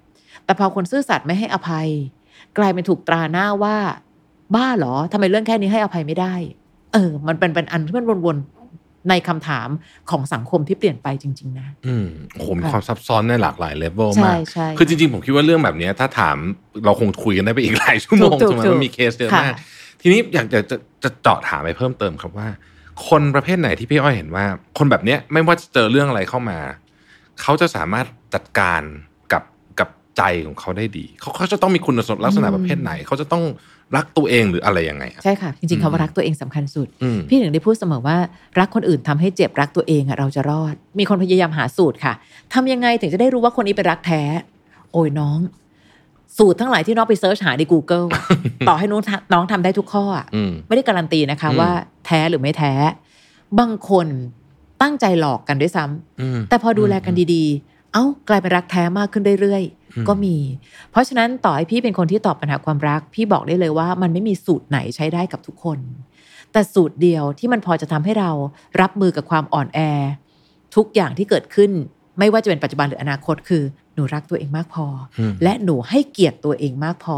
แต่พอคนซื่อสัตย์ไม่ให้อภัยกลายเป็นถูกตราหน้าว่าบ้าเหรอทำไมเรื่องแค่นี้ให้อภัยไม่ได้เออมันเป็นเป็นอันที่มันวนๆในคำถามของสังคมที่เปลี่ยนไปจริงๆนะอืมโอ้โหมีความซับซ้อนในหลากหลายเลเวลมากคือจริงๆผมคิดว่าเรื่องแบบนี้ถ้าถามเราคงคุยกันได้ไปอีกหลายชั่วโมงสมมติมันมีเคสเยอะมากทีนี้อยากจะจะจะเจาะถามไปเพิ่มเติมครับว่าคนประเภทไหนที่พี่อ้อยเห็นว่าคนแบบนี้ไม่ว่าจะเจอเรื่องอะไรเข้ามาเขาจะสามารถจัดการกับกับใจของเขาได้ดีเขาเขาจะต้องมีคุณลักษณะประเภทไหนเขาจะต้องรักตัวเองหรืออะไรยังไงใช่ค่ะจริงๆคำว่ารักตัวเองสำคัญสุดพี่ถึงได้พูดเสมอว่ารักคนอื่นทำให้เจ็บรักตัวเองเราจะรอดมีคนพยายามหาสูตรค่ะทำยังไงถึงจะได้รู้ว่าคนนี้เป็นรักแท้โอ้ยน้องสูตรทั้งหลายที่น้องไปเซิร์ชหาใน Google ต่อให้น้องทำได้ทุกข้ออ่ะไม่ได้การันตีนะคะว่าแท้หรือไม่แท้บางคนตั้งใจหลอกกันด้วยซ้ำแต่พอดูแลกันดีๆเอ้ากลายเป็นรักแท้มากขึ้นเรื่อยๆก็มีเพราะฉะนั้นต่อให้พี่เป็นคนที่ตอบปัญหาความรักพี่บอกได้เลยว่ามันไม่มีสูตรไหนใช้ได้กับทุกคนแต่สูตรเดียวที่มันพอจะทำให้เรารับมือกับความอ่อนแอทุกอย่างที่เกิดขึ้นไม่ว่าจะเป็นปัจจุบันหรืออนาคตคือหนูรักตัวเองมากพอและหนูให้เกียรติตัวเองมากพอ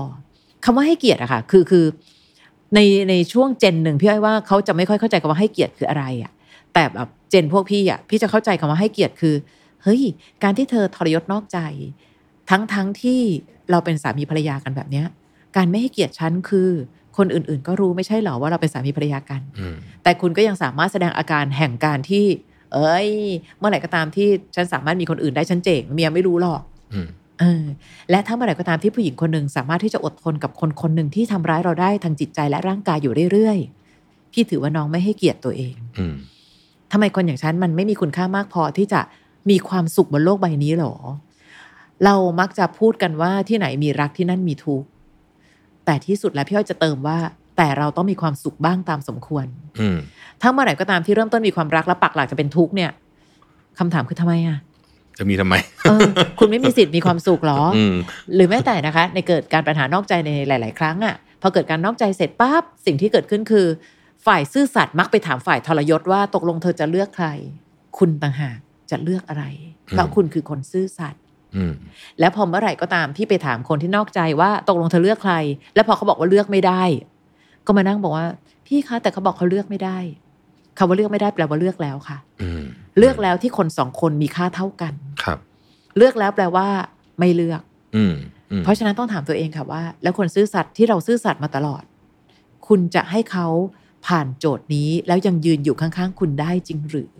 คำว่าให้เกียรติอะค่ะคือคือในในช่วงเจนหนึ่งพี่อ้อยว่าเขาจะไม่ค่อยเข้าใจคำว่าให้เกียรติคืออะไรอะแต่แบบเจนพวกพี่อะพี่จะเข้าใจคำว่าให้เกียรติคือเฮ้ยการที่เธอทรยศนอกใจทั้งทั้งที่เราเป็นสามีภรรยากันแบบเนี้ยการไม่ให้เกียรติฉันคือคนอื่นๆก็รู้ไม่ใช่หรอว่าเราเป็นสามีภรรยากันแต่คุณก็ยังสามารถแสดงอาการแห่งการที่เอ้ยเมื่อไหร่ก็ตามที่ฉันสามารถมีคนอื่นได้ฉันเจ๋งเมียไม่รู้หรอกเออและถ้าเมื่อไหร่ก็ตามที่ผู้หญิงคนหนึ่งสามารถที่จะอดทนกับคนคนหนึ่งที่ทำร้ายเราได้ทางจิตใจและร่างกายอยู่เรื่อยๆพี่ถือว่าน้องไม่ให้เกียรติตัวเองทำไมคนอย่างฉันมันไม่มีคุณค่ามากพอที่จะมีความสุขบนโลกใบนี้หรอเรามักจะพูดกันว่าที่ไหนมีรักที่นั่นมีทุกข์แต่ที่สุดแล้วพี่อ้อยจะเติมว่าแต่เราต้องมีความสุขบ้างตามสมควรถ้าเมื่อไหร่ก็ตามที่เริ่มต้นมีความรักและปักหลักจะเป็นทุกข์เนี่ยคำถามคือทำไมอ่ะจะมีทำไมเออคุณไม่มีสิทธิ์มีความสุขหรอหรือแม้แต่นะคะในเกิดการปัญหานอกใจในหลายๆครั้งอ่ะพอเกิดการนอกใจเสร็จปั๊บสิ่งที่เกิดขึ้นคือฝ่ายซื่อสัตย์มักไปถามฝ่ายทรยศว่าตกลงเธอจะเลือกใครคุณต่างหากจะเลือกอะไรเพราะคุณคือคนซื่อสัตย์แล้วพอเมื่อไหร่ก็ตามที่ไปถามคนที่นอกใจว่าตกลงเธอเลือกใครแล้วพอเขาบอกว่าเลือกไม่ได้ก็มานั่งบอกว่าพี่คะแต่เขาบอกเขาเลือกไม่ได้คำว่าเลือกไม่ได้แปลว่าเลือกแล้วค่ะเลือกแล้วที่คนสองคนมีค่าเท่ากันครับเลือกแล้วแปลว่าไม่เลือกเพราะฉะนั้นต้องถามตัวเองค่ะว่าแล้วคนซื่อสัตย์ที่เราซื่อสัตย์มาตลอดคุณจะให้เขาผ่านโจทย์นี้แล้วยังยืนอยู่ข้างๆคุณได้จริงหรือ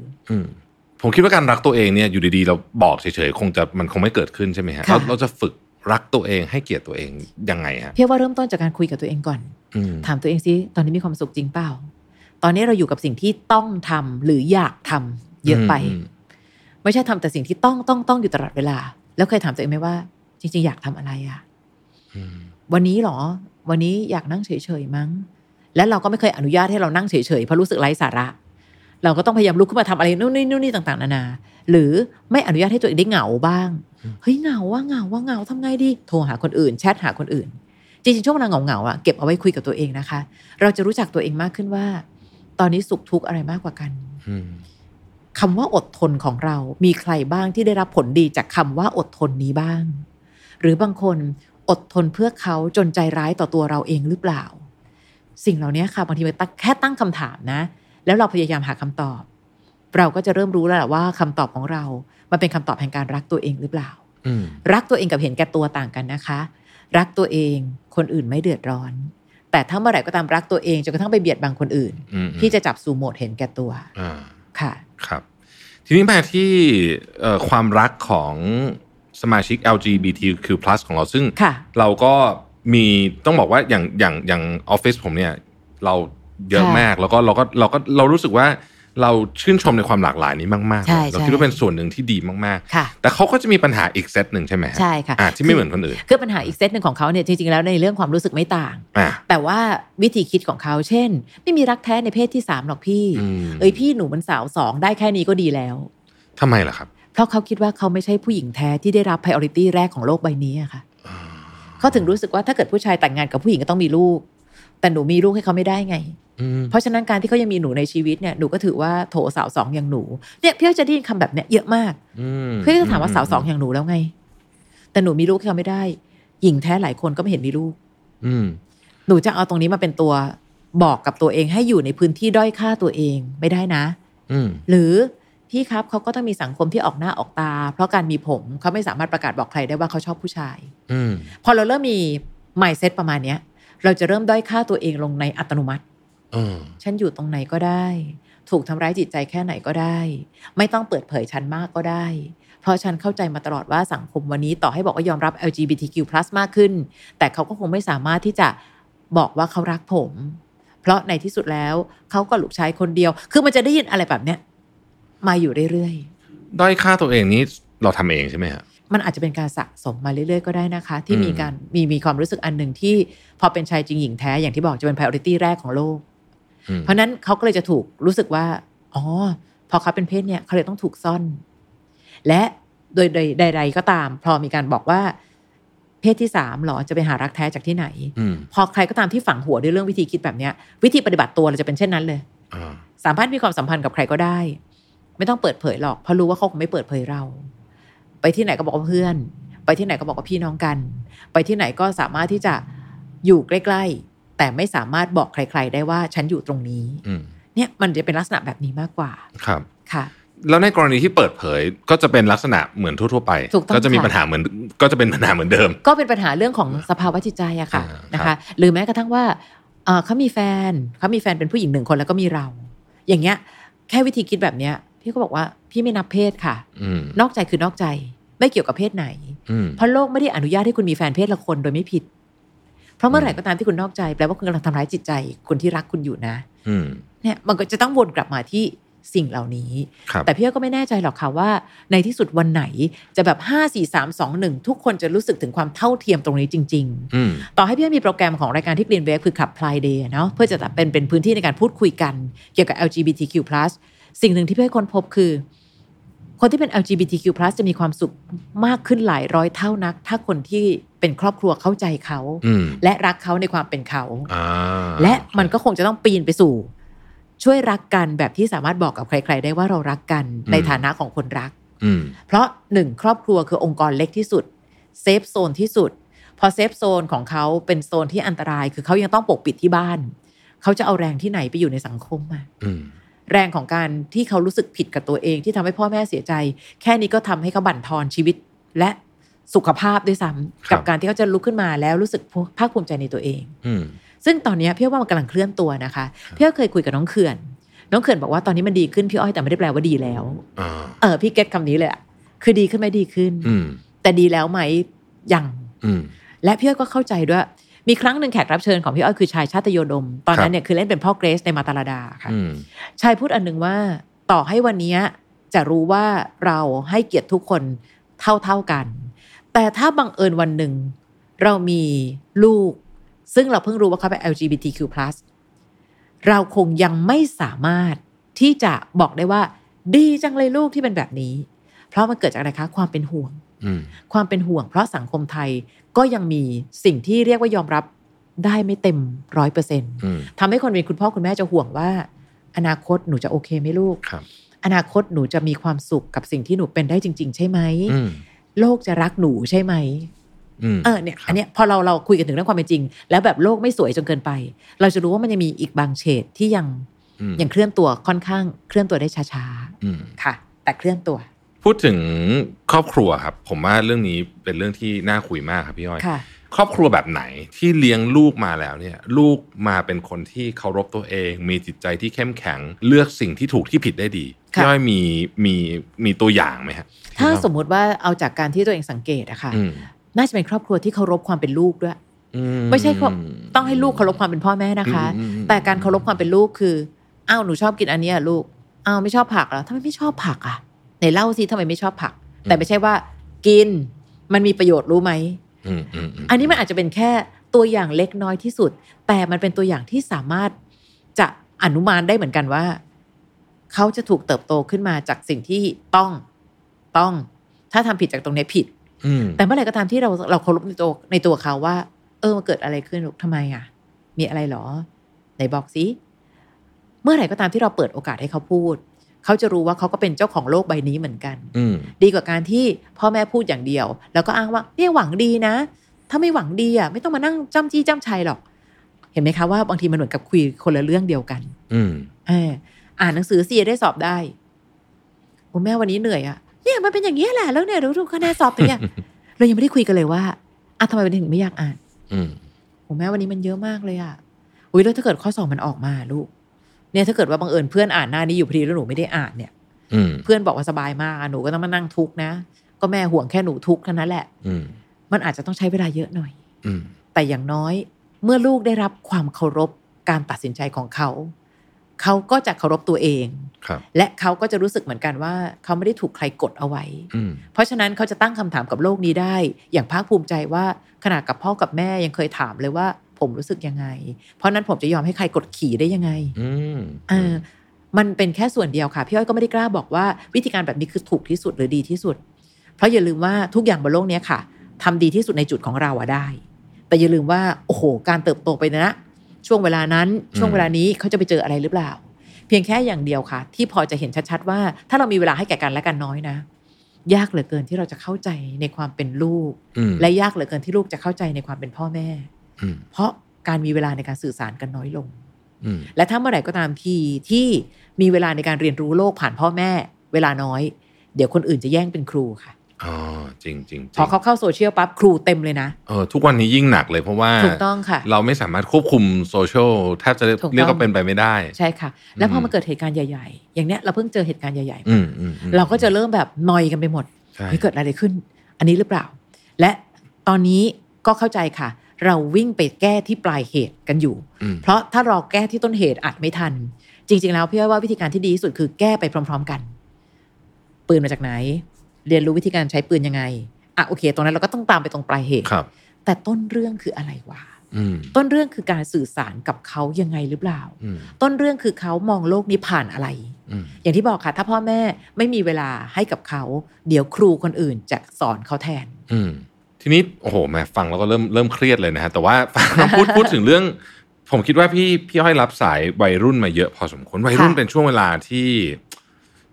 ผมคิดว่าการรักตัวเองเนี่ยอยู่ดีๆเราบอกเฉยๆคงจะมันคงไม่เกิดขึ้นใช่ไหมฮะเราเราจะฝึกรักตัวเองให้เกียรติตัวเองยังไงฮะเพียงว่าเริ่มต้นจากการคุยกับตัวเองก่อนถามตัวเองซิตอนนี้มีความสุขจริงเปล่าตอนนี้เราอยู่กับสิ่งที่ต้องทำหรืออยากทำเยอะไปไม่ใช่ทำแต่สิ่งที่ต้องต้องต้องอยู่ตลอดเวลาแล้วเคยถามตัวเองไหมว่า จริงๆอยากทำอะไรอ่ะวันนี้หรอวันนี้อยากนั่งเฉยๆมั้งแล้วเราก็ไม่เคยอนุญาตให้เรานั่งเฉยๆเพราะรู้สึกไร้สาระเราก็ต้องพยายามลุกขึ้นมาทำอะไรนู่นนี่นู่นนี่ต่างๆนานาหรือไม่อนุญาตให้ตัวเองได้เหงาบ้างเฮ้ยเหงาว่าเหงาว่าเหงาทำไงดีโทรหาคนอื่นแชทหาคนอื่นจริงๆช่วงเวลาเหงาๆอ่ะเก็บเอาไว้คุยกับตัวเองนะคะเราจะรู้จักตัวเองมากขึ้นว่าตอนนี้สุขทุกข์อะไรมากกว่ากันคำว่าอดทนของเรามีใครบ้างที่ได้รับผลดีจากคำว่าอดทนนี้บ้างหรือบางคนอดทนเพื่อเขาจนใจร้ายต่อตัวเราเองหรือเปล่าสิ่งเหล่านี้ค่ะบางทีมันแค่ตั้งคำถามนะแล้วเราพยายามหาคำตอบเราก็จะเริ่มรู้แล้วแหละว่าคำตอบของเรามันเป็นคำตอบแห่งการรักตัวเองหรือเปล่ารักตัวเองกับเห็นแก่ตัวต่างกันนะคะรักตัวเองคนอื่นไม่เดือดร้อนแต่ถ้าเมื่อไหร่ก็ตามรักตัวเองจนกระทั่งไปเบียดบังคนอื่นที่จะจับสู่โหมดเห็นแก่ตัวค่ะครับทีนี้มาที่ความรักของสมาชิก แอล จี บี ที คิว พลัส ของเราซึ่งเราก็มีต้องบอกว่าอย่างอย่างอย่างออฟฟิศผมเนี่ยเราเยอะมากแล้วก็เราก็เราก็เรารู้สึกว่าเราชื่นชมในความหลากหลายนี้มากๆเราคิดว่าเป็นส่วนหนึ่งที่ดีมากๆแต่เขาก็จะมีปัญหาอีกเซตหนึ่งใช่ไหมใช่ค่ะที่ไม่เหมือนคนอื่นคือปัญหาอีกเซตหนึ่งของเขาเนี่ยจริงๆแล้วในเรื่องความรู้สึกไม่ต่างแต่ว่าวิธีคิดของเขาเช่นไม่มีรักแท้ในเพศที่สามหรอกพี่เอ้ยพี่หนูมันสาวสองได้แค่นี้ก็ดีแล้วทำไมล่ะครับเพราะเขาคิดว่าเขาไม่ใช่ผู้หญิงแท้ที่ได้รับ priority แรกของโลกใบนี้อะค่ะเขาถึงรู้สึกว่าถ้าเกิดผู้ชายแต่งงานกับผู้หญิงก็ต้องมีลูกแต่หนูมีลูกให้เขาไม่ได้ไงเพราะฉะนั้นการที่เขายังมีหนูในชีวิตเนี่ยหนูก็ถือว่าโถสาวสองอย่างหนูเนี่ยพี่จะได้ยินคำแบบเนี้ยเยอะมากพี่จะถามว่าสาวสองอย่างหนูแล้วไงแต่หนูมีลูกให้เขาไม่ได้หญิงแท้หลายคนก็ไม่เห็นมีลูกหนูจะเอาตรงนี้มาเป็นตัวบอกกับตัวเองให้อยู่ในพื้นที่ด้อยค่าตัวเองไม่ได้นะหรือพี่ครับเขาก็ต้องมีสังคมที่ออกหน้าออกตาเพราะการมีผมเขาไม่สามารถประกาศบอกใครได้ว่าเขาชอบผู้ชายพอเราเริ่มมี mindset ประมาณนี้เราจะเริ่มด้อยค่าตัวเองลงในอัตโนมัติฉันอยู่ตรงไหนก็ได้ถูกทำร้ายจิตใจแค่ไหนก็ได้ไม่ต้องเปิดเผยฉันมากก็ได้เพราะฉันเข้าใจมาตลอดว่าสังคมวันนี้ต่อให้บอกว่ายอมรับ แอล จี บี ที คิว พลัส มากขึ้นแต่เขาก็คงไม่สามารถที่จะบอกว่าเขารักผมเพราะในที่สุดแล้วเขาก็ลูกชายคนเดียวคือมันจะได้ยินอะไรแบบเนี้ยมาอยู่เรื่อยๆด้อยค่าตัวเองนี้เราทำเองใช่ไหมฮะมันอาจจะเป็นการสะสมมาเรื่อยๆก็ได้นะคะที่มีการมีมีความรู้สึกอันหนึ่งที่พอเป็นชายจริงหญิงแท้อย่างที่บอกจะเป็น priority แรกของโลกเพราะนั้นเขาก็เลยจะถูกรู้สึกว่าอ๋อพอเขาเป็นเพศเนี่ยเขาเลยต้องถูกซ่อนและโดยใดๆก็ตามพอมีการบอกว่าเพศที่สามหรอจะไปหารักแท้จากที่ไหนพอใครก็ตามที่ฝังหัวด้วยเรื่องวิธีคิดแบบนี้วิธีปฏิบัติตัวเราจะเป็นเช่นนั้นเลยสามารถมีความสัมพันธ์กับใครก็ได้ไม่ต้องเปิดเผยหรอกเพราะรู้ว่าเขาคงไม่เปิดเผยเราไปที่ไหนก็บอกว่าเพื่อนไปที่ไหนก็บอกว่าพี่น้องกันไปที่ไหนก็สามารถที่จะอยู่ใกล้ๆแต่ไม่สามารถบอกใครๆได้ว่าฉันอยู่ตรงนี้เนี่ยมันจะเป็นลักษณะแบบนี้มากกว่าครับค่ะแล้วในกรณีที่เปิดเผยก็จะเป็นลักษณะเหมือนทั่วๆไปก็จะมีปัญหาเหมือนก็จะเป็นปัญหาเหมือนเดิมก็เป็นปัญหาเรื่องของสภาวะจิตใจอะค่ะนะคะหรือแม้กระทั่งว่าเขามีแฟนเขามีแฟนเป็นผู้หญิงหนึ่งคนแล้วก็มีเราอย่างเงี้ยแค่วิธีคิดแบบเนี้ยพี่ก็บอกว่าพี่ไม่นับเพศค่ะนอกใจคือนอกใจไม่เกี่ยวกับเพศไหนเพราะโลกไม่ได้อนุญาตให้คุณมีแฟนเพศละคนโดยไม่ผิดเพราะเมื่อไหร่ก็ตามที่คุณนอกใจแปลว่าคุณกำลังทำร้ายจิตใจคนที่รักคุณอยู่นะเนี่ยมันก็จะต้องวนกลับมาที่สิ่งเหล่านี้แต่พี่ก็ไม่แน่ใจหรอกค่ะว่าในที่สุดวันไหนจะแบบห้า สี่ สาม สอง หนึ่งทุกคนจะรู้สึกถึงความเท่าเทียมตรงนี้จริงๆต่อให้พี่มีโปรแกรมของรายการที่เปลี่ยนเวฟคือ Club Friday เนาะเพื่อจะเป็นเป็นพื้นที่ในการพูดคุยกันเกี่ยวกับ แอล จี บี ที คิว พลัสสิ่งหนึ่งที่พี่ให้คนพบคือคนที่เป็น แอล จี บี ที คิว พลัส จะมีความสุขมากขึ้นหลายร้อยเท่านักถ้าคนที่เป็นครอบครัวเข้าใจเขาและรักเขาในความเป็นเขาและมันก็คงจะต้องปีนไปสู่ช่วยรักกันแบบที่สามารถบอกกับใครๆได้ว่าเรารักกันในฐานะของคนรักเพราะหนึ่งครอบครัวคือองค์กรเล็กที่สุดเซฟโซนที่สุดพอเซฟโซนของเขาเป็นโซนที่อันตรายคือเขายังต้องปกปิดที่บ้านเขาจะเอาแรงที่ไหนไปอยู่ในสังคมอ่ะแรงของการที่เขารู้สึกผิดกับตัวเองที่ทำให้พ่อแม่เสียใจแค่นี้ก็ทำให้เขาบั่นทอนชีวิตและสุขภาพด้วยซ้ำกับการที่เขาจะลุกขึ้นมาแล้วรู้สึกภาคภูมิใจในตัวเองซึ่งตอนนี้พี่ว่ามันกำลังเคลื่อนตัวนะคะพี่ก็เคยคุยกับน้องเขื่อนน้องเขื่อนบอกว่าตอนนี้มันดีขึ้นพี่อ้อยแต่ไม่ได้แปลว่าดีแล้วเออพี่เก็ตคำนี้เลยอะคือดีขึ้นไหมดีขึ้นแต่ดีแล้วไหมยังและพี่ก็เข้าใจด้วยมีครั้งหนึ่งแขกรับเชิญของพี่อ้อยคือชายชาติโยดมตอนนั้นเนี่ยคือเล่นเป็นพ่อเกรซในมาตาลาดาค่ะชายพูดอันหนึ่งว่าต่อให้วันนี้จะรู้ว่าเราให้เกียรติทุกคนเท่าๆกัน แต่ถ้าบังเอิญวันหนึ่งเรามีลูกซึ่งเราเพิ่งรู้ว่าเขาเป็น แอล จี บี ที คิว พลัส เราคงยังไม่สามารถที่จะบอกได้ว่าดีจังเลยลูกที่เป็นแบบนี้เพราะมันเกิดจากอะไรคะความเป็นห่วงความเป็นห่วงเพราะสังคมไทยก็ยังมีสิ่งที่เรียกว่ายอมรับได้ไม่เต็ม ร้อยเปอร์เซ็นต์ ทำให้คนเป็นคุณพ่อคุณแม่จะห่วงว่าอนาคตหนูจะโอเคไหมลูกอนาคตหนูจะมีความสุขกับสิ่งที่หนูเป็นได้จริงๆใช่ไหมโลกจะรักหนูใช่ไหมเออเนี่ยอันเนี้ยพอเราเราคุยกันถึงเรื่องความเป็นจริงแล้วแบบโลกไม่สวยจนเกินไปเราจะรู้ว่ามันยังมีอีกบางเฉดที่ยังยังเคลื่อนตัวค่อนข้างเคลื่อนตัวได้ช้าๆค่ะแต่เคลื่อนตัวพูดถึงครอบครัวครับผมว่าเรื่องนี้เป็นเรื่องที่น่าคุยมากครับพี่อ้อยครอบครัวแบบไหนที่เลี้ยงลูกมาแล้วเนี่ยลูกมาเป็นคนที่เคารพตัวเองมีจิตใจที่เข้มแข็งเลือกสิ่งที่ถูกที่ผิดได้ดีพี่อ้อยมีมีมีตัวอย่างไหมฮะถ้าสมมติว่าเอาจากการที่ตัวเองสังเกตอะค่ะน่าจะเป็นครอบครัวที่เคารพความเป็นลูกด้วยไม่ใช่ต้องให้ลูกเคารพความเป็นพ่อแม่นะคะแต่การเคารพความเป็นลูกคืออ้าวหนูชอบกินอันนี้อะลูกอ้าวไม่ชอบผักเหรอทำไมไม่ชอบผักอะไหนเล่าสิทำไมไม่ชอบผักแต่ไม่ใช่ว่ากินมันมีประโยชน์รู้ไหมอันนี้มันอาจจะเป็นแค่ตัวอย่างเล็กน้อยที่สุดแต่มันเป็นตัวอย่างที่สามารถจะอนุมานได้เหมือนกันว่าเขาจะถูกเติบโตขึ้นมาจากสิ่งที่ต้องต้องถ้าทำผิดจากตรงนี้ผิดแต่เมื่อไหร่ก็ตามที่เราเราเคารพในตัวในตัวเขาว่าเออมันเกิดอะไรขึ้นลูกทำไมอ่ะมีอะไรหรอไหนบอกสิเมื่อไหร่ก็ตามที่เราเปิดโอกาสให้เขาพูดเขาจะรู้ว่าเขาก็เป็นเจ้าของโลกใบนี้เหมือนกันดีกว่าการที่พ่อแม่พูดอย่างเดียวแล้วก็อ้างว่าเนี่ยหวังดีนะถ้าไม่หวังดีอ่ะไม่ต้องมานั่งจ้ำจี้จ้ำชัยหรอกเห็นไหมคะว่าบางทีมันเหมือนกับคุยคนละเรื่องเดียวกันอ่านหนังสือซีได้สอบได้โอ้แม่วันนี้เหนื่อยอ่ะเนี่ยมันเป็นอย่างนี้แหละแล้วเนี่ยรู้ทุกคะแนนสอบเนี่ย เรายังไม่ได้คุยกันเลยว่าอ่ะทำไมวันนี้ถึงไม่อยากอ่านโอ้แม่วันนี้มันเยอะมากเลยอ่ะอุ้ยแล้วถ้าเกิดข้อสอบมันออกมาลูกเนี่ยถ้าเกิดว่าบังเอิญเพื่อนอ่านหน้านี้อยู่พอดีแล้วหนูไม่ได้อ่านเนี่ยเพื่อนบอกว่าสบายมากหนูก็ต้องมานั่งทุกข์นะก็แม่ห่วงแค่หนูทุกข์แค่นั้นแหละมันอาจจะต้องใช้เวลาเยอะหน่อยแต่อย่างน้อยเมื่อลูกได้รับความเคารพการตัดสินใจของเขาเขาก็จะเคารพตัวเองและเขาก็จะรู้สึกเหมือนกันว่าเขาไม่ได้ถูกใครกดเอาไว้เพราะฉะนั้นเขาจะตั้งคำถามกับโลกนี้ได้อย่างภาคภูมิใจว่าขณะกับพ่อกับแม่ยังเคยถามเลยว่าผมรู้สึกยังไงเพราะนั้นผมจะยอมให้ใครกดขี่ได้ยังไงอ่ามันเป็นแค่ส่วนเดียวค่ะพี่อ้อยก็ไม่ได้กล้าบอกว่าวิธีการแบบนี้คือถูกที่สุดหรือดีที่สุดเพราะอย่าลืมว่าทุกอย่างบนโลกนี้ค่ะทำดีที่สุดในจุดของเราอะได้แต่อย่าลืมว่าโอ้โหการเติบโตไปนะช่วงเวลานั้นช่วงเวลานี้เขาจะไปเจออะไรหรือเปล่าเพียงแค่อย่างเดียวค่ะที่พอจะเห็นชัดๆว่าถ้าเรามีเวลาให้แก่กันและกันน้อยนะยากเหลือเกินที่เราจะเข้าใจในความเป็นลูกและยากเหลือเกินที่ลูกจะเข้าใจในความเป็นพ่อแม่เพราะการมีเวลาในการสื่อสารกันน้อยลงและถ้าเมื่อไหร่ก็ตามทีที่มีเวลาในการเรียนรู้โลกผ่านพ่อแม่เวลาน้อยเดี๋ยวคนอื่นจะแย่งเป็นครูค่ะอ๋อจริงจริงพอเขาเข้าโซเชียลปั๊บครูเต็มเลยนะเออทุกวันนี้ยิ่งหนักเลยเพราะว่าถูกต้องค่ะเราไม่สามารถควบคุมโซเชียลแทบจะเรียกว่าเป็นไปไม่ได้ใช่ค่ะแล้วพอมาเกิดเหตุการณ์ใหญ่ๆอย่างเนี้ยเราเพิ่งเจอเหตุการณ์ใหญ่ๆเราก็จะเริ่มแบบนอยกันไปหมดนี่เกิดอะไรขึ้นอันนี้หรือเปล่าและตอนนี้ก็เข้าใจค่ะเราวิ่งไปแก้ที่ปลายเหตุกันอยู่เพราะถ้ารอแก้ที่ต้นเหตุอาจไม่ทันจริงๆแล้วพี่ว่าวิธีการที่ดีที่สุดคือแก้ไปพร้อมๆกันปืนมาจากไหนเรียนรู้วิธีการใช้ปืนยังไงอ่ะโอเคตรงนั้นเราก็ต้องตามไปตรงปลายเหตุแต่ต้นเรื่องคืออะไรวะต้นเรื่องคือการสื่อสารกับเขายังไงหรือเปล่าต้นเรื่องคือเขามองโลกนี้ผ่านอะไรอย่างที่บอกค่ะถ้าพ่อแม่ไม่มีเวลาให้กับเขาเดี๋ยวครูคนอื่นจะสอนเขาแทนทีนี้โอ้โหแม่ฟังแล้วก็เริ่มเริ่มเครียดเลยนะฮะแต่ว่าฟังพูด พูดถึงเรื่องผมคิดว่าพี่พี่อ้อยรับสายวัยรุ่นมาเยอะพอสมควรวัยรุ่นเป็นช่วงเวลาที่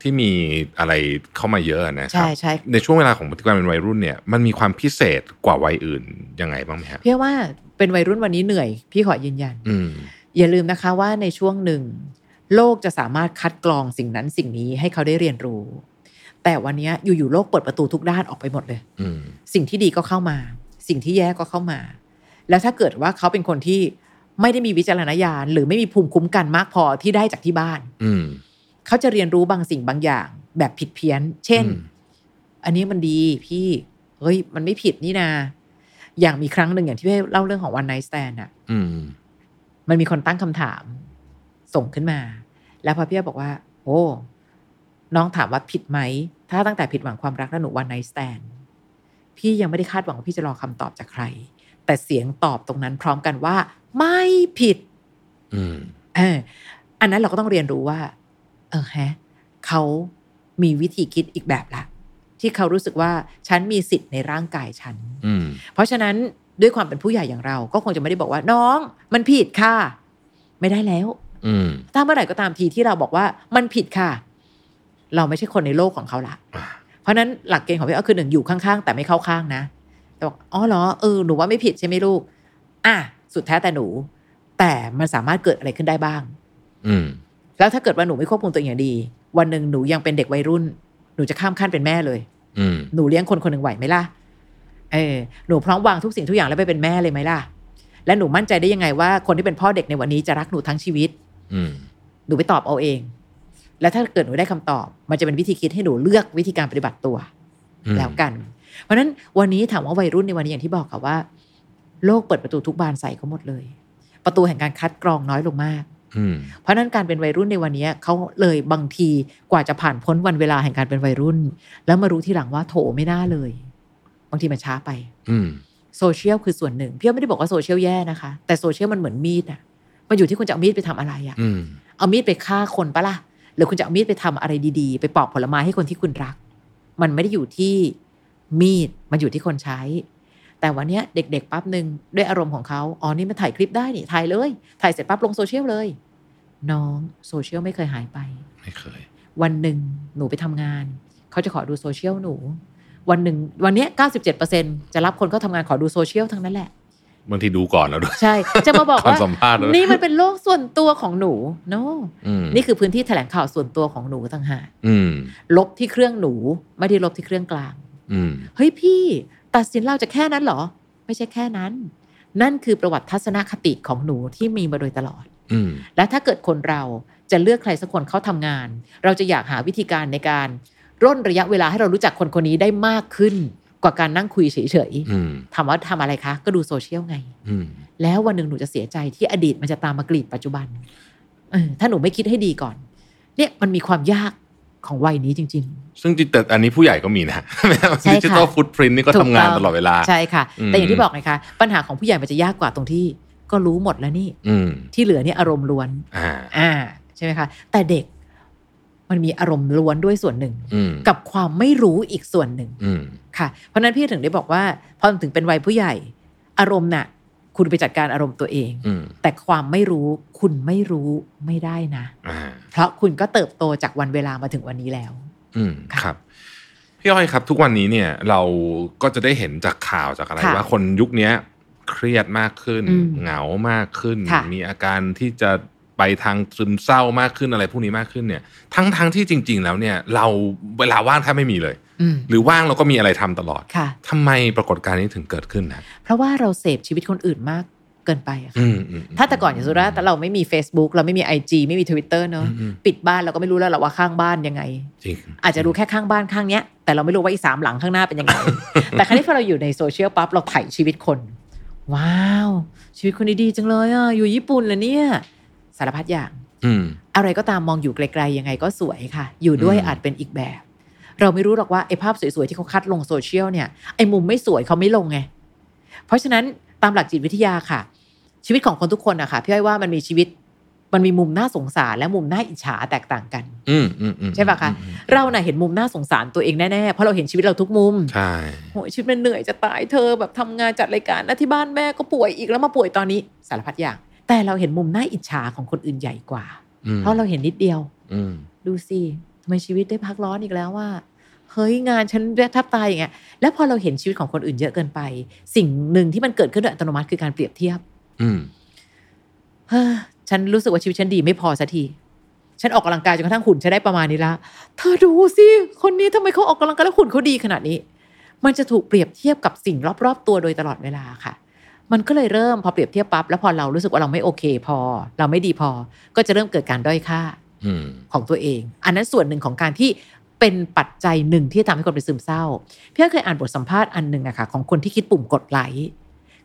ที่มีอะไรเข้ามาเยอะนะครับใช่ๆในช่วงเวลาของพฤติกรรมเป็นวัยรุ่นเนี่ยมันมีความพิเศษกว่าวัยอื่นยังไงบ้างไหมฮะพี่ว่าเป็นวัยรุ่นวันนี้เหนื่อยพี่ขอยืนยันอย่าลืมนะคะว่าในช่วงหนึ่งโลกจะสามารถคัดกรองสิ่งนั้นสิ่งนี้ให้เขาได้เรียนรู้แต่วันนี้อยู่ๆโลกเปิดประตูทุกด้านออกไปหมดเลยสิ่งที่ดีก็เข้ามาสิ่งที่แย่ก็เข้ามาแล้วถ้าเกิดว่าเขาเป็นคนที่ไม่ได้มีวิจารณญาณหรือไม่มีภูมิคุ้มกันมากพอที่ได้จากที่บ้านเขาจะเรียนรู้บางสิ่งบางอย่างแบบผิดเพี้ยนเช่นอันนี้มันดีพี่เฮ้ยมันไม่ผิดนี่นาอย่างมีครั้งหนึ่งอย่างที่พี่เล่าเรื่องของ One Night Stand อ่ะมันมีคนตั้งคำถามส่งขึ้นมาแล้วพอพี่บอกว่าโอ้น้องถามว่าผิดไหมถ้าตั้งแต่ผิดหวังความรักแล้วหนูวันไนท์สแตน พี่ยังไม่ได้คาดหวังว่าพี่จะรอคำตอบจากใครแต่เสียงตอบตรงนั้นพร้อมกันว่าไม่ผิดอืมเอออันนั้นเราก็ต้องเรียนรู้ว่าเออฮะเขามีวิธีคิดอีกแบบละที่เขารู้สึกว่าฉันมีสิทธิ์ในร่างกายฉันเพราะฉะนั้นด้วยความเป็นผู้ใหญ่อย่างเราก็คงจะไม่ได้บอกว่าน้องมันผิดค่ะไม่ได้แล้วถ้าเมื่อไหร่ก็ตามทีที่เราบอกว่ามันผิดค่ะเราไม่ใช่คนในโลกของเขาละเพราะนั้นหลักเกณฑ์ของพี่ก็คือหนึ่งอยู่ข้างๆแต่ไม่เข้าข้างนะแต่บอกอ๋อเหรอเออหนูว่าไม่ผิดใช่ไหมลูกอ่ะสุดแท้แต่หนูแต่มันสามารถเกิดอะไรขึ้นได้บ้างแล้วถ้าเกิดว่าหนูไม่ควบคุมตัวเองอย่างดีวันนึงหนูยังเป็นเด็กวัยรุ่นหนูจะข้ามขั้นเป็นแม่เลยหนูเลี้ยงคนคนนึงไหวไหมล่ะเออหนูพร้อมวางทุกสิ่งทุกอย่างแล้วไปเป็นแม่เลยไหมล่ะและหนูมั่นใจได้ยังไงว่าคนที่เป็นพ่อเด็กในวันนี้จะรักหนูทั้งชีวิตหนูไปตอบเอาเองแล้วถ้าเกิดหนูได้คำตอบมันจะเป็นวิธีคิดให้หนูเลือกวิธีการปฏิบัติตัวแล้วกันเพราะนั้นวันนี้ถามว่าวัยรุ่นในวันนี้อย่างที่บอกค่ะว่าโลกเปิดประตูทุกบานใส่เขาหมดเลยประตูแห่งการคัดกรองน้อยลงมากเพราะนั้นการเป็นวัยรุ่นในวันนี้เขาเลยบางทีกว่าจะผ่านพ้นวันเวลาแห่งการเป็นวัยรุ่นแล้วมารู้ทีหลังว่าโถไม่น่าเลยบางทีมันช้าไปโซเชียลคือส่วนหนึ่งพี่ไม่ได้บอกว่าโซเชียลแย่นะคะแต่โซเชียลมันเหมือนมีดอะมันอยู่ที่คุณจะเอามีดไปทำอะไรอะเอามีดไปฆ่าคนปะล่ะหรือคุณจะเอามีดไปทำอะไรดีๆไปปอกผลไม้ให้คนที่คุณรักมันไม่ได้อยู่ที่มีดมันอยู่ที่คนใช้แต่วันนี้เด็กๆปั๊บนึงด้วยอารมณ์ของเขาอ๋อนี่มันถ่ายคลิปได้นี่ถ่ายเลยถ่ายเสร็จปั๊บลงโซเชียลเลยน้องโซเชียลไม่เคยหายไปไม่เคยวันนึงหนูไปทำงานเขาจะขอดูโซเชียลหนูวันหนึ่งวันนี้ เก้าสิบเจ็ดเปอร์เซ็นต์ จะรับคนเข้าทำงานขอดูโซเชียลทั้งนั้นแหละบางทีดูก่อนแล้วด้วยใช่จะมาบอกว่า นี่มันเป็นโลกส่วนตัวของหนู no นี่คือพื้นที่แถลงข่าวส่วนตัวของหนูต่างหากลบที่เครื่องหนูไม่ได้ลบที่เครื่องกลางเฮ้ยพี่ตัดสินเราจะแค่นั้นเหรอไม่ใช่แค่นั้นนั่นคือประวัติทัศนคติของหนูที่มีมาโดยตลอดและถ้าเกิดคนเราจะเลือกใครสักคนเข้าทำงานเราจะอยากหาวิธีการในการร่นระยะเวลาให้เรารู้จักคนคนนี้ได้มากขึ้นกว่าการนั่งคุยเฉยๆถามว่าทำอะไรคะก็ดูโซเชียลไงแล้ววันหนึ่งหนูจะเสียใจที่อดีตมันจะตามมากรีดปัจจุบันถ้าหนูไม่คิดให้ดีก่อนเนี่ยมันมีความยากของวัยนี้จริงๆซึ่งแต่อันนี้ผู้ใหญ่ก็มีนะดิจิทัลฟุตพรินท์นี่ก็ทำงานตลอดเวลาใช่ค่ะแต่อย่างที่บอกไงคะปัญหาของผู้ใหญ่มันจะยากกว่าตรงที่ก็รู้หมดแล้วนี่ที่เหลือนี่อารมณ์ล้วนอ่าใช่ไหมคะแต่เด็กมันมีอารมณ์ล้วนด้วยส่วนหนึ่งกับความไม่รู้อีกส่วนหนึ่งค่ะเพราะนั้นพี่ถึงได้บอกว่าพอถึงเป็นวัยผู้ใหญ่อารมณ์น่ะคุณไปจัดการอารมณ์ตัวเองแต่ความไม่รู้คุณไม่รู้ไม่ได้นะเพราะคุณก็เติบโตจากวันเวลามาถึงวันนี้แล้วครับพี่อ้อยครับทุกวันนี้เนี่ยเราก็จะได้เห็นจากข่าวจากอะไรว่าคนยุคนี้เครียดมากขึ้นเหงามากขึ้นมีอาการที่จะไปทางซึมเศร้ามากขึ้นอะไรพวกนี้มากขึ้นเนี่ยทั้งๆ ท, ที่จริงๆแล้วเนี่ยเราเวลาว่างแทบไม่มีเลยหรือว่างเราก็มีอะไรทำตลอดทำไมปรากฏการณ์นี้ถึงเกิดขึ้นนะเพราะว่าเราเสพชีวิตคนอื่นมากเกินไปอะค่ะถ้าแต่ก่อนอย่างสุราแต่เราไม่มี Facebook เราไม่มี ไอ จี ไม่มี Twitter เนาะปิดบ้านเราก็ไม่รู้แล้วหรอกว่าข้างบ้านยังไงอาจจะรู้แค่ข้างบ้านข้างเนี้ยแต่เราไม่รู้ว่าอีกสามหลังข้างหน้าเป็นยังไง แต่ครั้งนี้พอเราอยู่ในโซเชียลปั๊บเราไถชีวิตคนว้าวชีวิตคนดีๆจังเลยอ่ะอยู่ญี่ปุ่นเหรอเนี่ยสารพัดอย่างอะไรก็ตามมองอยู่ไกลๆยังไงก็สวยค่ะอยู่ด้วยอาจเป็นอีกแบบเราไม่รู้หรอกว่าไอ้ภาพสวยๆที่เขาคัดลงโซเชียลเนี่ยไอ้มุมไม่สวยเขาไม่ลงไงเพราะฉะนั้นตามหลักจิตวิทยาค่ะชีวิตของคนทุกคนอะค่ะพี่อ้อยว่ามันมีชีวิตมันมีมุมน่าสงสารและมุมน่าอิจฉาแตกต่างกันใช่ป่ะคะเราน่ะเห็นมุมน่าสงสารตัวเองแน่ๆเพราะเราเห็นชีวิตเราทุกมุมใช่โหชีวิตมันเหนื่อยจะตายเธอแบบทำงานจัดรายการแล้วที่บ้านแม่ก็ป่วยอีกแล้วมาป่วยตอนนี้สารพัดอย่างแต่เราเห็นมุมน่าอิจฉาของคนอื่นใหญ่กว่าเพราะเราเห็นนิดเดียวดูสิทำไมชีวิตได้พักร้อนอีกแล้วว่าเฮ้ยงานฉันแทบตายอย่างเงี้ยแล้วพอเราเห็นชีวิตของคนอื่นเยอะเกินไปสิ่งหนึ่งที่มันเกิดขึ้นโดยอัตโนมัติคือการเปรียบเทียบเฮ้อฉันรู้สึกว่าชีวิตฉันดีไม่พอสักทีฉันออกกำลังกายจนกระทั่งหุ่นฉันได้ประมาณนี้ละเธอดูสิคนนี้ทำไมเขาออกกำลังกายแล้วหุ่นเขาดีขนาดนี้มันจะถูกเปรียบเทียบกับสิ่งรอบๆตัวโดยตลอดเวลาค่ะมันก็เลยเริ่มพอเปรียบเทียบปั๊บแล้วพอเรารู้สึกว่าเราไม่โอเคพอเราไม่ดีพอก็จะเริ่มเกิดการด้อยค่าของตัวเองอันนั้นส่วนหนึ่งของการที่เป็นปัจจัยหนึ่งที่ทำให้คนเป็นซึมเศร้าพี่เคยอ่านบทสัมภาษณ์อันหนึ่งอะค่ะของคนที่คิดปุ่มกดไลค์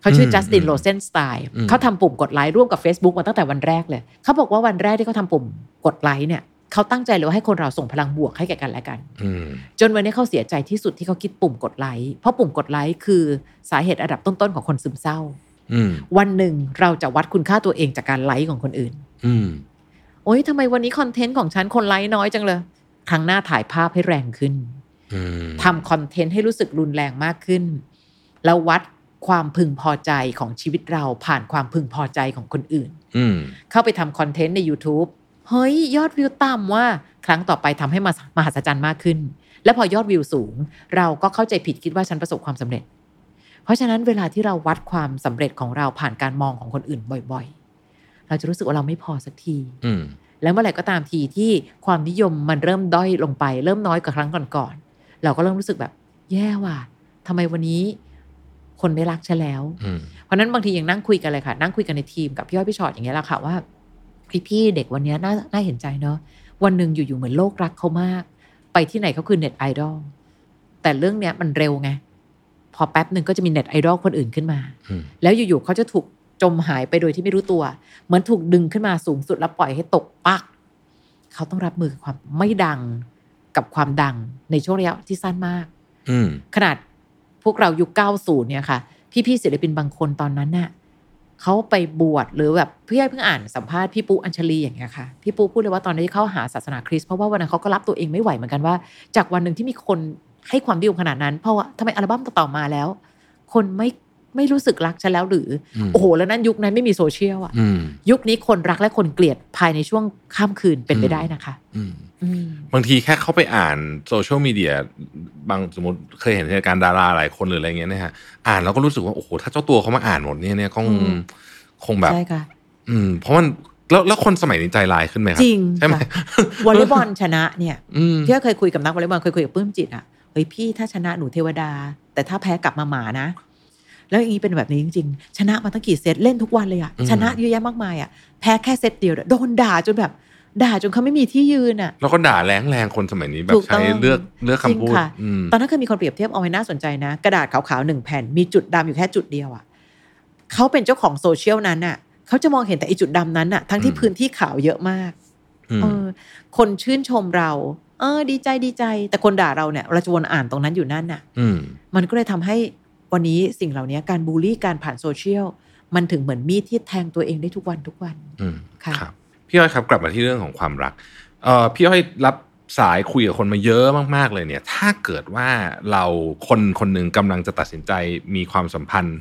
เขาชื่อจัสตินโรเซนสไตน์เขาทำปุ่มกดไลค์ร่วมกับ Facebook มาตั้งแต่วันแรกเลยเขาบอกว่าวันแรกที่เขาทำปุ่มกดไลค์เนี่ย เขาตั้งใจเลยว่าให้คนเราส่งพลังบวกให้แก่กันและกันจนวันนี้เขาเสียใจที่สุดที่เขาคิดปุ่มกดไลค์เพราะปุ่มกดไลค์คือสาเหตุอันดับต้นๆของคนซึมเศร้าวันหนึ่งเราจะวัดคุณค่าตัวเองจากการไลค์ของคนอื่นโอ๊ยทำไมวันนี้คอนเทนต์ของฉันคนไลค์น้อยจังเลยครั้งหน้าถ่ายภาพให้แรงขึ้นทำคอนเทนต์ให้รู้สึกรุนแรงมากขึ้นแล้ววัดความพึงพอใจของชีวิตเราผ่านความพึงพอใจของคนอื่นเข้าไปทำคอนเทนต์ใน YouTube เฮ้ยยอดวิวต่ำว่าครั้งต่อไปทำให้มหัศจรรย์มากขึ้นและพอยอดวิวสูงเราก็เข้าใจผิดคิดว่าฉันประสบความสำเร็จเพราะฉะนั้นเวลาที่เราวัดความสำเร็จของเราผ่านการมองของคนอื่นบ่อยๆเราจะรู้สึกว่าเราไม่พอสักทีแล้วเมื่อไหร่ก็ตามทีที่ความนิยมมันเริ่มด้อยลงไปเริ่มน้อยกว่าครั้งก่อนๆเราก็เริ่มรู้สึกแบบแย่ว่ะทำไมวันนี้คนไม่รักฉันแล้วเพราะนั้นบางทียังนั่งคุยกันเลยค่ะนั่งคุยกันในทีมกับพี่อ้อยพี่ชอตอย่างเงี้ยแหละค่ะว่าพี่ๆเด็กวันนี้น่าน่าเห็นใจเนาะวันนึงอยู่ๆเหมือนโลกรักเขามากไปที่ไหนเขาคือเน็ตไอดอลแต่เรื่องเนี้ยมันเร็วไงพอแป๊บนึงก็จะมีเน็ตไอดอลคนอื่นขึ้นมาแล้วอยู่ๆเขาจะถูกจมหายไปโดยที่ไม่รู้ตัวเหมือนถูกดึงขึ้นมาสูงสุดแล้วปล่อยให้ตกปักเขาต้องรับมือกับความไม่ดังกับความดังในช่วงระยะที่สั้นมากขนาดพวกเรายุคเก้าสิบเนี่ยค่ะพี่ๆศิลปินบางคนตอนนั้นน่ะเขาไปบวชหรือแบบพี่เพิ่งอ่านสัมภาษณ์พี่ปูอัญชลีอย่างเงี้ยค่ะพี่ปูพูดเลยว่าตอนนี้เข้าหาศาสนาคริสต์เพราะว่าวันนั้นเขาก็รับตัวเองไม่ไหวเหมือนกันว่าจากวันนึงที่มีคนให้ความนิยมขนาดนั้นเพราะว่าทำไมอัลบั้มต่อมาแล้วคนไม่ไม่รู้สึกรักฉันแล้วหรือโอ้โหแล้วนั้นยุคนั้นไม่มีโซเชียลอ่ะยุคนี้คนรักและคนเกลียดภายในช่วงข้ามคืนเป็นไปได้นะคะบางทีแค่เข้าไปอ่านโซเชียลมีเดียบางสมมติเคยเห็นเหตุการณ์ดาราหลายคนหรืออะไรเงี้ยนะฮะอ่านแล้วก็รู้สึกว่าโอ้โหถ้าเจ้าตัวเขามาอ่านหมดเนี่ยเนี่ยคงคงแบบใช่ค่ะอืมเพราะมันแล้วแล้วคนสมัยนี้ใจลายขึ้นไหมครับจริงใช่ไหมวอลเลย์บอลชนะเนี่ยพี่เคยคุยกับนักวอลเลย์บอลเคยคุยกับปลื้มจิตอ่ะเฮ้ยพี่ถ้าชนะหนูเทวดาแต่ถ้าแพ้กลับมาหมานะแล้วอย่างนี้เป็นแบบนี้จริงๆชนะมาตั้งกี่เซตเล่นทุกวันเลยอ่ะชนะเยอะแยะมากมายอ่ะแพ้แค่เซตเดียวโดนด่าจนแบบด่าจนเขาไม่มีที่ยืนอ่ะแล้วก็ด่าแรงๆคนสมัยนี้แบบใช้เลือกเลือกคำพูดตอนนั้นเคยมีคนเปรียบเทียบเอาไว้น่าสนใจนะกระดาษขาวๆหนึ่งแผ่นมีจุดดำอยู่แค่จุดเดียวอ่ะเขาเป็นเจ้าของโซเชียลนั้นอ่ะเขาจะมองเห็นแต่อีจุดดำนั้นอ่ะทั้งที่พื้นที่ขาวเยอะมากคนชื่นชมเราเออดีใจดีใจแต่คนด่าเราเนี่ยเราจะวนอ่านตรงนั้นอยู่นั่นน่ะมันก็เลยทำให้วันนี้สิ่งเหล่านี้การบูลลี่การผ่านโซเชียลมันถึงเหมือนมีดที่แทงตัวเองได้ทุกวันทุกวันค่ะพี่อ้อยครับกลับมาที่เรื่องของความรักเอ่อพี่อ้อยรับสายคุยกับคนมาเยอะมากๆเลยเนี่ยถ้าเกิดว่าเราคนคนนึงกำลังจะตัดสินใจมีความสัมพันธ์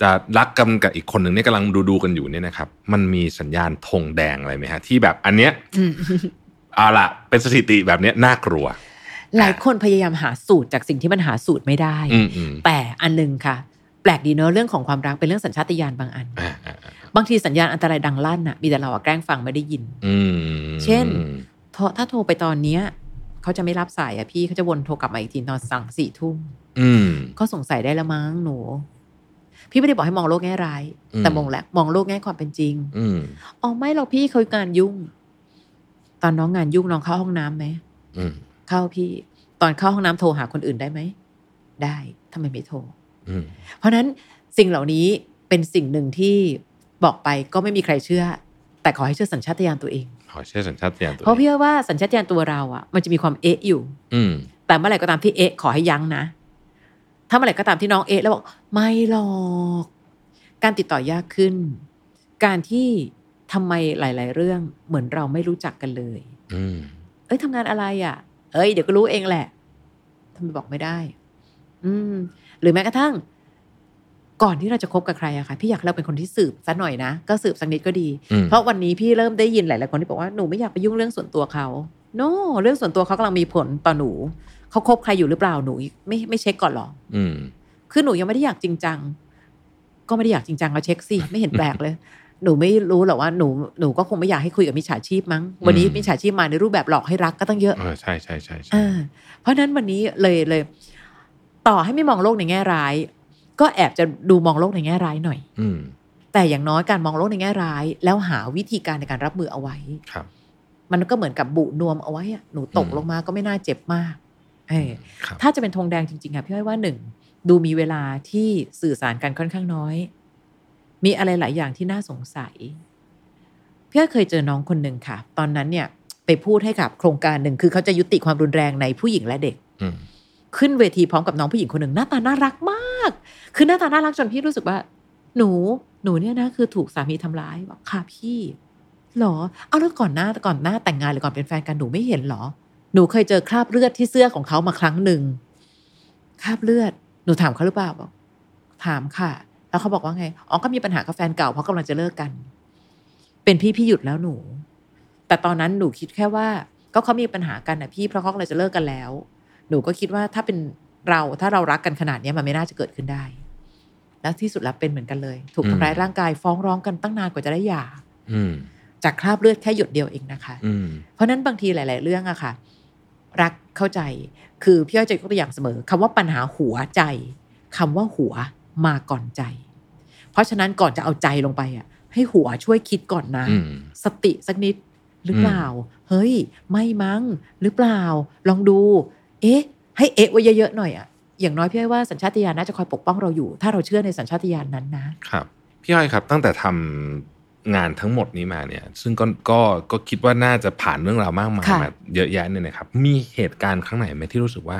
จะรักกันกับอีกคนนึงเนี่ยกำลังดูๆกันอยู่เนี่ยนะครับมันมีสัญญาณธงแดงอะไรไหมฮะที่แบบอันเนี้ย เอาล่ะเป็นสถิติแบบนี้น่ากลัวหลายคนพยายามหาสูตรจากสิ่งที่มันหาสูตรไม่ได้แต่อันนึงค่ะแปลกดีเนอะเรื่องของความรักเป็นเรื่องสัญชาตญาณบางอันบางทีสัญญาณอันตรายดังลั่นน่ะมีแต่เราแกล้งฟังไม่ได้ยินเช่นถ้าโทรไปตอนนี้เขาจะไม่รับสายอ่ะพี่เขาจะวนโทรกลับมาอีกทีตอนสั่งสี่ทุ่มก็สงสัยได้ละมั้งหนูพี่ไม่ได้บอกให้มองโลกแง่ร้ายแต่มองแหละมองโลกแง่ความเป็นจริงอ๋อไม่หรอกพี่เคยงานยุ่งตอนน้องงานยุ่งน้องเข้าห้องน้ำไหมเข้าพี่ตอนเข้าห้องน้ำโทรหาคนอื่นได้ไหมได้ทำไมไม่โทรเพราะนั้นสิ่งเหล่านี้เป็นสิ่งหนึ่งที่บอกไปก็ไม่มีใครเชื่อแต่ขอให้เชื่อสัญชาตญาณตัวเองขอเชื่อสัญชาตญาณตัวเพราะพี่ว่าสัญชาตญาณตัวเราอ่ะมันจะมีความเอะอยู่แต่เมื่อไหร่ก็ตามที่เอะขอให้ยั้งนะถ้าเมื่อไหร่ก็ตามที่น้องเอะแล้วบอกไม่หรอกการติดต่อยากขึ้นการที่ทำไมหลายๆเรื่องเหมือนเราไม่รู้จักกันเลยเอ้ยทำงานอะไรอ่ะเอ้ยเดี๋ยวก็รู้เองแหละทำไมบอกไม่ได้อืมหรือแม้กระทั่งก่อนที่เราจะคบกับใครอะค่ะพี่อยากเราเป็นคนที่สืบซะหน่อยนะก็สืบสักนิดก็ดีเพราะวันนี้พี่เริ่มได้ยินหลายๆคนที่บอกว่าหนูไม่อยากไปยุ่งเรื่องส่วนตัวเขาโน่เรื่องส่วนตัวเขากำลังมีผลต่อหนูเขาคบใครอยู่หรือเปล่าหนูไม่ไม่เช็คก่อนหรออืมคือหนูยังไม่ได้อยากจริงจังก็ไม่ได้อยากจริงจังเอาเช็คสิไม่เห็นแปลกเลยหนูไม่รู้หรอกว่าหนูหนูก็คงไม่อยากให้คุยกับมิจฉาชีพมั้งวันนี้มิจฉาชีพมาในรูปแบบหลอกให้รักก็ตั้งเยอะเออใช่ใช่ใช่ใช่เพราะนั้นวันนี้เลยเลยต่อให้ไม่มองโลกในแง่ร้ายก็แอบจะดูมองโลกในแง่ร้ายหน่อยแต่อย่างน้อยการมองโลกในแง่ร้ายแล้วหาวิธีการในการรับมือเอาไว้มันก็เหมือนกับบุนวมเอาไว้หนูตกลงมาก็ไม่น่าเจ็บมากถ้าจะเป็นธงแดงจริงๆค่ะพี่อ้อยว่าหนึ่งดูมีเวลาที่สื่อสารกันค่อนข้างน้อยมีอะไรหลายอย่างที่น่าสงสัยพี่เคยเจอน้องคนหนึ่งค่ะตอนนั้นเนี่ย ไปพูดให้กับโครงการหนึ่งคือเขาจะยุติความรุนแรงในผู้หญิงและเด็กขึ้นเวทีพร้อมกับน้องผู้หญิงคนหนึ่งหน้าตาน่ารักมากคือหน้าตาน่ารักจนพี่รู้สึกว่าหนูหนูเนี่ยนะคือถูกสามีทำร้ายบอกค่ะพี่หรอเอาแล้วก่อนหน้าก่อนหน้าแต่งงานหรือก่อนเป็นแฟนกันหนูไม่เห็นหรอหนูเคยเจอคราบเลือดที่เสื้อของเขามาครั้งหนึ่งคราบเลือดหนูถามเขาหรือเปล่าบอกถามค่ะแล้วเขาบอกว่าไงอ๋อก็มีปัญหากับแฟนเก่าเพราะกำลังจะเลิกกันเป็นพี่พี่หยุดแล้วหนูแต่ตอนนั้นหนูคิดแค่ว่าก็เขามีปัญหากันนะพี่เพราะเขากำลังจะเลิกกันแล้วหนูก็คิดว่าถ้าเป็นเราถ้าเรารักกันขนาดนี้มันไม่น่าจะเกิดขึ้นได้แล้วที่สุดแล้วเป็นเหมือนกันเลยถูกทำร้ายร่างกายฟ้องร้องกันตั้งนานกว่าจะได้หย่าจากคราบเลือดแค่หยดเดียวเองนะคะเพราะนั้นบางทีหลายๆเรื่องอะค่ะรักเข้าใจคือพี่อ้อยจะยกตัวอย่างเสมอคำว่าปัญหาหัวใจคำว่าหัวมาก่อนใจเพราะฉะนั้นก่อนจะเอาใจลงไปอะให้หัวช่วยคิดก่อนนะสติสักนิดหรือเปล่าเฮ้ยไม่มั้งหรือเปล่าลองดูเอ๊ะให้เอ๊ะไว้เยอะๆหน่อยอะอย่างน้อยพี่อ้อยว่าสัญชาตญาณน่าจะคอยปกป้องเราอยู่ถ้าเราเชื่อในสัญชาตญาณนั้นนะครับพี่อ้อยครับตั้งแต่ทำงานทั้งหมดนี้มาเนี่ยซึ่งก็ก็ก็คิดว่าน่าจะผ่านเรื่องราวมากมายมาเยอะแยะเนี่ยนะครับมีเหตุการณ์ครั้งไหนไหมที่รู้สึกว่า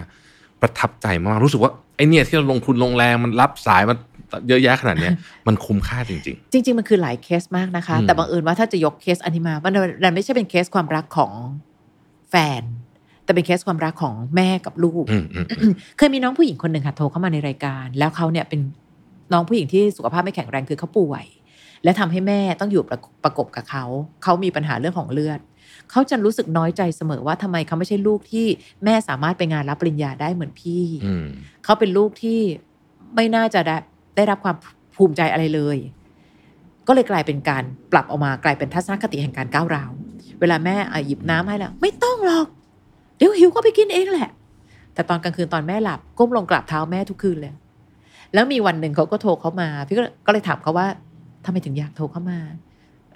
ประทับใจมากรู้สึกว่าไอเนี่ยที่เราลงทุนลงแรงมันรับสายมันเยอะแยะขนาดนี้มันคุ้มค่าจริงๆจริงๆมันคือหลายเคสมากนะคะแต่บังเอิญว่าถ้าจะยกเคสอันนี้มามันไม่ใช่เป็นเคสความรักของแฟนแต่เป็นเคสความรักของแม่กับลูก เคยมีน้องผู้หญิงคนหนึ่งค่ะโทรเข้ามาในรายการแล้วเขาเนี่ยเป็นน้องผู้หญิงที่สุขภาพไม่แข็งแรงคือเขาป่วยและทำให้แม่ต้องอยู่ประกบกับเขาเขามีปัญหาเรื่องของเลือดเขาจะรู้สึกน้อยใจเสมอว่าทำไมเขาไม่ใช่ลูกที่แม่สามารถไปงานรับปริญญาได้เหมือนพี่ เขาเป็นลูกที่ไม่น่าจะได้ได้รับความภูมิใจอะไรเลยก็เลยกลายเป็นการปรับออกมากลายเป็นทัศนคติแห่งการก้าวร้าวเวลาแม่หยิบน้ำให้แล้วไม่ต้องหรอกเดี๋ยวหิวก็ไปกินเองแหละแต่ตอนกลางคืนตอนแม่หลับก้มลงกราบเท้าแม่ทุกคืนเลยแล้วมีวันหนึ่งเขาก็โทรเข้ามาพี่ก็เลยถามเขาว่าทำไมถึงอยากโทรเข้ามา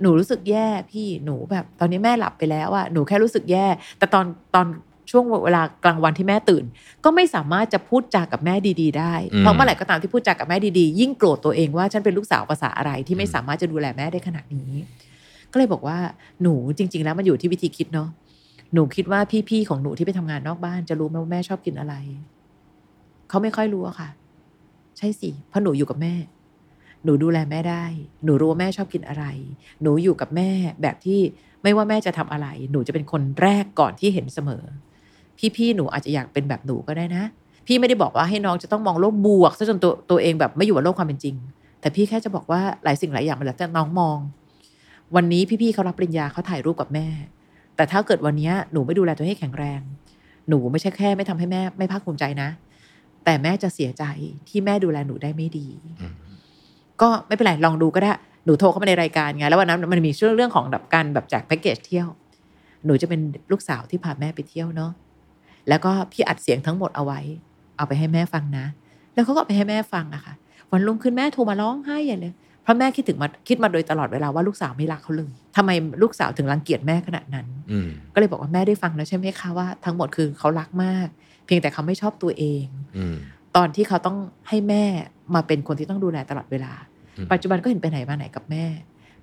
หนูรู้สึกแย่พี่หนูแบบตอนนี้แม่หลับไปแล้วอ่ะหนูแค่รู้สึกแย่แต่ตอนตอนช่วงเวลากลางวันที่แม่ตื่นก็ไม่สามารถจะพูดจากับแม่ดีๆได้เพราะเมื่อไหร่ก็ตามที่พูดจากับแม่ดีๆยิ่งโกรธตัวเองว่าฉันเป็นลูกสาวภาษาอะไรที่ไม่สามารถจะดูแลแม่ได้ขนาดนี้ก็เลยบอกว่าหนูจริงๆแล้วมันอยู่ที่วิธีคิดเนาะหนูคิดว่าพี่ๆของหนูที่ไปทำงานนอกบ้านจะรู้ไหมว่าแม่ชอบกินอะไรเขาไม่ค่อยรู้อะค่ะใช่สิเพราะหนูอยู่กับแม่หนูดูแลแม่ได้หนูรู้ว่าแม่ชอบกินอะไรหนูอยู่กับแม่แบบที่ไม่ว่าแม่จะทำอะไรหนูจะเป็นคนแรกก่อนที่เห็นเสมอพี่ๆหนูอาจจะอยากเป็นแบบหนูก็ได้นะพี่ไม่ได้บอกว่าให้น้องจะต้องมองโลกบวกซะจนตัวตัวเองแบบไม่อยู่กับโลกความเป็นจริงแต่พี่แค่จะบอกว่าหลายสิ่งหลายอย่างมันแล้วแต่น้องมองวันนี้พี่ๆเขารับปริญญาเขาถ่ายรูปกับแม่แต่ถ้าเกิดวันนี้หนูไม่ดูแลตัวให้แข็งแรงหนูไม่ใช่แค่ไม่ทำให้แม่ไม่ภาคภูมิใจนะแต่แม่จะเสียใจที่แม่ดูแลหนูได้ไม่ดีก็ไม่เป็นไรลองดูก็ได้หนูโทรเข้ามาในรายการไงแล้ววันนั้นมันมีเรื่องของแบบการแบบแจกแพ็กเกจเที่ยวหนูจะเป็นลูกสาวที่พาแม่ไปเที่ยวเนาะแล้วก็พี่อัดเสียงทั้งหมดเอาไว้เอาไปให้แม่ฟังนะแล้วเขาก็ไปให้แม่ฟังอะค่ะวันรุ่งขึ้นแม่โทรมาร้องไห้ใหญ่เลยเพราะแม่คิดถึงมาคิดมาโดยตลอดเวลาว่าลูกสาวไม่รักเขาเลยทำไมลูกสาวถึงรังเกียจแม่ขนาดนั้นก็เลยบอกว่าแม่ได้ฟังแล้วใช่ไหมคะว่าทั้งหมดคือเขารักมากเพียงแต่เขาไม่ชอบตัวเองตอนที่เขาต้องให้แม่มาเป็นคนที่ต้องดูแลตลอดเวลาปัจจุบันก็เห็นไปไหนมาไหนกับแม่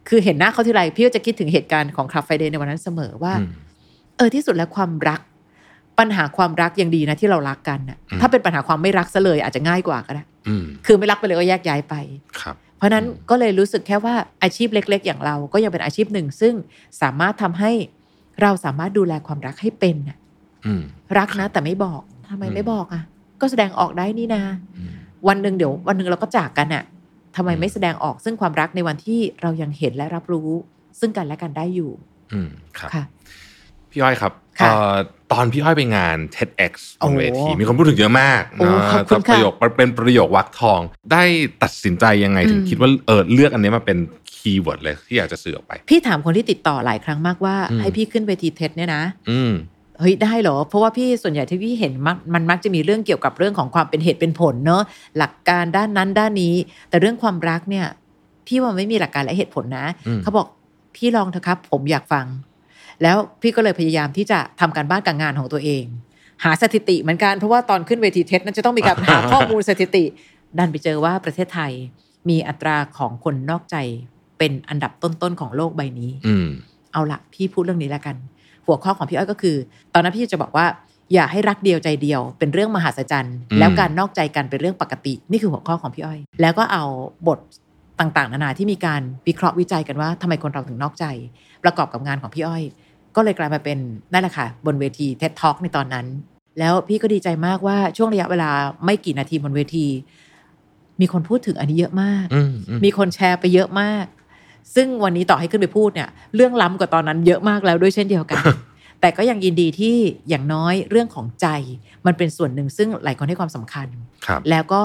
คือเห็นหน้าเขาทีไรพี่ก็จะคิดถึงเหตุการณ์ของClub Fridayในวันนั้นเสมอว่าเออที่สุดแล้วความรักปัญหาความรักยังดีนะที่เรารักกันนะถ้าเป็นปัญหาความไม่รักซะเลยอาจจะง่ายกว่าก็ได้คือไม่รักไปเลยก็แยกย้ายไปเพราะนั้นก็เลยรู้สึกแค่ว่าอาชีพเล็กๆอย่างเราก็ยังเป็นอาชีพหนึ่งซึ่งสามารถทำให้เราสามารถดูแลความรักให้เป็นนะรักนะแต่ไม่บอกทำไมไม่บอกอ่ะก็แสดงออกได้นี่นะวันนึงเดี๋ยววันนึงเราก็จากกันอ่ะทำไมไม่แสดงออกซึ่งความรักในวันที่เรายังเห็นและรับรู้ซึ่งกันและกันได้อยู่ค่ะพี่อ้อยครับตอนพี่อ้อยไปงาน TEDx บนเวทีมีคนพูดถึงเยอะมากนะประโยคเป็นประโยควักทองได้ตัดสินใจยังไงถึงคิดว่าเออเลือกอันนี้มาเป็นคีย์เวิร์ดเลยที่อยากจะสื่อออกไปพี่ถามคนที่ติดต่อหลายครั้งมากว่าให้พี่ขึ้นเวที เท็ด เนี่ยนะเฮ้ยได้เหรอเพราะว่าพี่ส่วนใหญ่ที่พี่เห็นมันมันมักจะมีเรื่องเกี่ยวกับเรื่องของความเป็นเหตุเป็นผลเนาะหลักการด้านนั้นด้านนี้แต่เรื่องความรักเนี่ยพี่ว่าไม่มีหลักการและเหตุผลนะเขาบอกพี่ลองเถอะครับผมอยากฟังแล้วพี่ก็เลยพยายามที่จะทำการบ้านกับงานของตัวเองหาสถิติเหมือนกันเพราะว่าตอนขึ้นเวทีเท็ดนั้นจะต้องมีการหาข้อมูลสถิติดันไปเจอว่าประเทศไทยมีอัตราของคนนอกใจเป็นอันดับต้นๆของโลกใบนี้เอาละพี่พูดเรื่องนี้แล้วกัน หัวข้อของพี่อ้อยก็คือตอนนั้นพี่จะบอกว่าอย่าให้รักเดียวใจเดียวเป็นเรื่องมหัศจรรย์แล้วการนอกใจกันเป็นเรื่องปกตินี่คือหัวข้อของพี่อ้อยแล้วก็เอาบทต่างๆนานาที่มีการวิเคราะห์วิจัยกันว่าทำไมคนเราถึงนอกใจประกอบกับงานของพี่อ้อยก็เลยกลายมาเป็นนั่นแหละค่ะบนเวที ที อี ดี Talk ในตอนนั้นแล้วพี่ก็ดีใจมากว่าช่วงระยะเวลาไม่กี่นาทีบนเวทีมีคนพูดถึงอันนี้เยอะมากมีคนแชร์ไปเยอะมากซึ่งวันนี้ต่อให้ขึ้นไปพูดเนี่ยเรื่องล้ำกว่าตอนนั้นเยอะมากแล้วด้วยเช่นเดียวกัน แต่ก็ยังยินดีที่อย่างน้อยเรื่องของใจมันเป็นส่วนหนึ่งซึ่งหลายคนให้ความสำคัญแล้วก็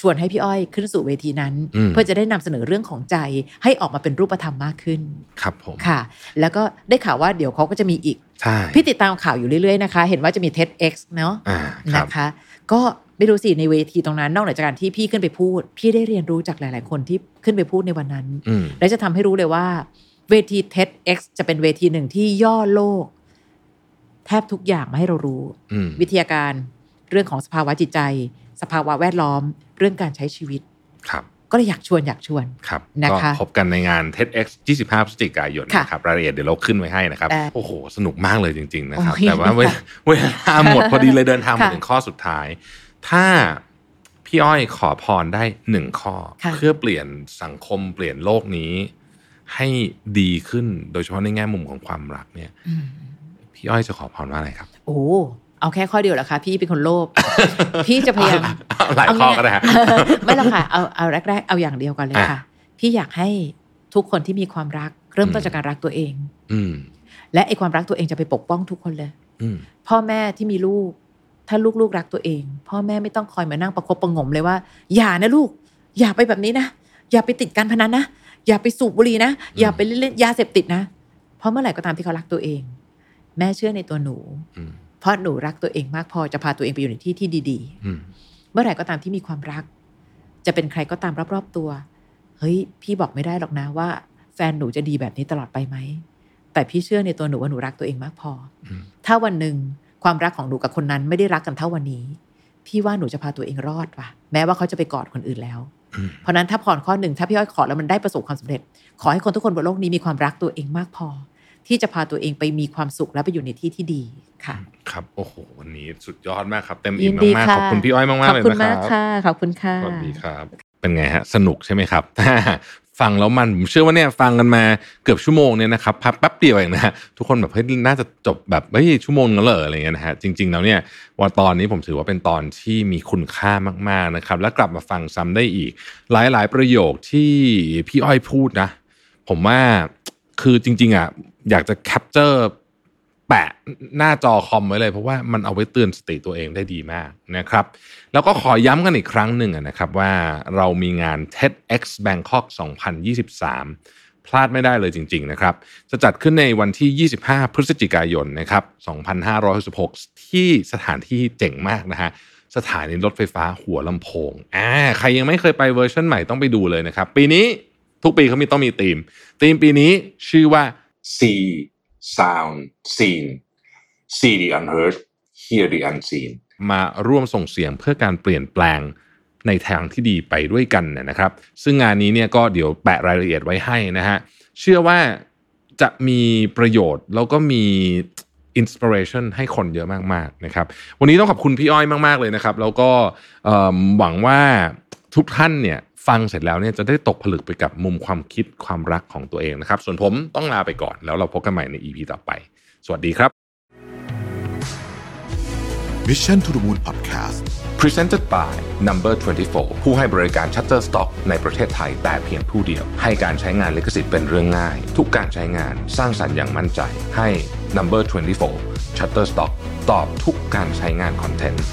ชวนให้พี่อ้อยขึ้นสู่เวทีนั้นเพื่อจะได้นำเสนอเรื่องของใจให้ออกมาเป็นรูปธรรมมากขึ้นครับผมค่ะแล้วก็ได้ข่าวว่าเดี๋ยวเขาก็จะมีอีกพี่ติดตามข่าวอยู่เรื่อยๆนะคะเห็นว่าจะมี TEDx เนาะนะคะก็ไม่รู้สิในเวทีตรงนั้นนอกเหนือจากการที่พี่ขึ้นไปพูดพี่ได้เรียนรู้จากหลายๆคนที่ขึ้นไปพูดในวันนั้นและจะทำให้รู้เลยว่าเวที TEDx จะเป็นเวทีหนึ่งที่ย่อโลกแทบทุกอย่างมาให้เรารู้วิทยาการเรื่องของสภาวะจิตใจสภาวะแวดล้อมเรื่องการใช้ชีวิตครับก็เลยอยากชวนอยากชวนนะคะพบกันในงาน TEDx ยี่สิบห้าพฤศจิกายนนะครับรายละเอียดเดี๋ยวเราขึ้นไว้ให้นะครับโอ้โหสนุกมากเลยจริงๆนะครับแต่ว่าเวลาหมดพอดีเลยเดินทางมาถึงข้อสุดท้ายถ้าพี่อ้อยขอพรได้หนึ่งข้อเพื่อเปลี่ยนสังคมเปลี่ยนโลกนี้ให้ดีขึ้นโดยเฉพาะในแง่มุมของความรักเนี่ยพี่อ้อยจะขอพรว่าอะไรครับโอ้เอาแค่ข้อเดียวเหรอคะพี่เป็นคนโลภ พี่จะพยายามหลายข้อก็ได้ ไม่หรอกค่ะเอาเอาแรกๆเอาอย่างเดียวก่อนเลยค่ะพี่อยากให้ทุกคนที่มีความรักเริ่มต้นจากการรักตัวเองและไอ้ความรักตัวเองจะไปปกป้องทุกคนเลยพ่อแม่ที่มีลูกถ้าลูกๆรักตัวเองพ่อแม่ไม่ต้องคอยมานั่งประคบประงมเลยว่าอย่านะลูกอย่าไปแบบนี้นะอย่าไปติดการพนันนะอย่าไปสูบบุหรี่นะอย่าไปเล่นยาเสพติดนะเพราะเมื่อไหร่ก็ตามที่เขารักตัวเองแม่เชื่อในตัวหนูเพราะหนูรักตัวเองมากพอจะพาตัวเองไปอยู่ในที่ที่ดีๆเมื่อไหร่ก็ตามที่มีความรักจะเป็นใครก็ตามรอบๆตัวเฮ้ยพี่บอกไม่ได้หรอกนะว่าแฟนหนูจะดีแบบนี้ตลอดไปไหมแต่พี่เชื่อในตัวหนูว่าหนูรักตัวเองมากพอถ้าวันหนึ่งความรักของหนูกับคนนั้นไม่ได้รักกันเท่าวันนี้พี่ว่าหนูจะพาตัวเองรอดว่ะแม้ว่าเขาจะไปกอดคนอื่นแล้วเพราะนั้นถ้าพรข้อหนึ่งถ้าพี่อ้อยขอแล้วมันได้ประสบความสำเร็จขอให้คนทุกคนบนโลกนี้มีความรักตัวเองมากพอที่จะพาตัวเองไปมีความสุขและไปอยู่ในที่ที่ดีค่ะครับโอ้โหวันนี้สุดยอดมากครับเต็มอิ่มมากๆขอบคุณพี่อ้อยมากๆเลยนะครับขอบคุณมากค่ะขอบคุณค่ะสวัสดีครับเป็นไงฮะสนุกใช่ไหมครับฟังแล้วมันผมเชื่อว่าเนี่ยฟังกันมาเกือบชั่วโมงเนี่ยนะครับพักแป๊บเดียวเองนะทุกคนแบบเฮ้ยน่าจะจบแบบเฮ้ยชั่วโมงกันเลยอะไรเงี้ยนะฮะจริงๆแล้วเนี่ยว่าตอนนี้ผมถือว่าเป็นตอนที่มีคุณค่ามากๆนะครับและกลับมาฟังซ้ำได้อีกหลายๆประโยคที่พี่อ้อยพูดนะผมว่าคือจริงๆอ่ะอยากจะแคปเจอร์แปะหน้าจอคอมไว้เลยเพราะว่ามันเอาไว้เตือนสติตัวเองได้ดีมากนะครับแล้วก็ขอย้ำกันอีกครั้งหนึ่งนะครับว่าเรามีงาน TEDx Bangkok สองพันยี่สิบสามพลาดไม่ได้เลยจริงๆนะครับจะจัดขึ้นในวันที่ยี่สิบห้าพฤศจิกายนนะครับสองพันห้าร้อยหกสิบหกที่สถานที่เจ๋งมากนะฮะสถานีรถไฟฟ้าหัวลำโพงอ่าใครยังไม่เคยไปเวอร์ชันใหม่ต้องไปดูเลยนะครับปีนี้ทุกปีเขามีต้องมีธีมธีมปีนี้ชื่อว่าSee, sound, scene. See the unheard, hear the unseen. มาร่วมส่งเสียงเพื่อการเปลี่ยนแปลงในทางที่ดีไปด้วยกันนะครับซึ่งงานนี้เนี่ยก็เดี๋ยวแปะรายละเอียดไว้ให้นะฮะเชื่อว่าจะมีประโยชน์แล้วก็มีinspiration ให้คนเยอะมากๆนะครับวันนี้ต้องขอบคุณพี่อ้อยมากๆเลยนะครับแล้วก็หวังว่าทุกท่านเนี่ยฟังเสร็จแล้วเนี่ยจะได้ตกผลึกไปกับมุมความคิดความรักของตัวเองนะครับส่วนผมต้องลาไปก่อนแล้วเราพบกันใหม่ใน อี พี ต่อไปสวัสดีครับ Mission to the Moon Podcast Presented by Number ยี่สิบสี่ ผู้ให้บริการ Shutterstock ในประเทศไทยแต่เพียงผู้เดียวให้การใช้งานลิขสิทธิ์เป็นเรื่องง่ายทุกการใช้งานสร้างสรรค์อย่างมั่นใจให้ Number ยี่สิบสี่ Shutterstock ตอบทุกการใช้งานคอนเทนต์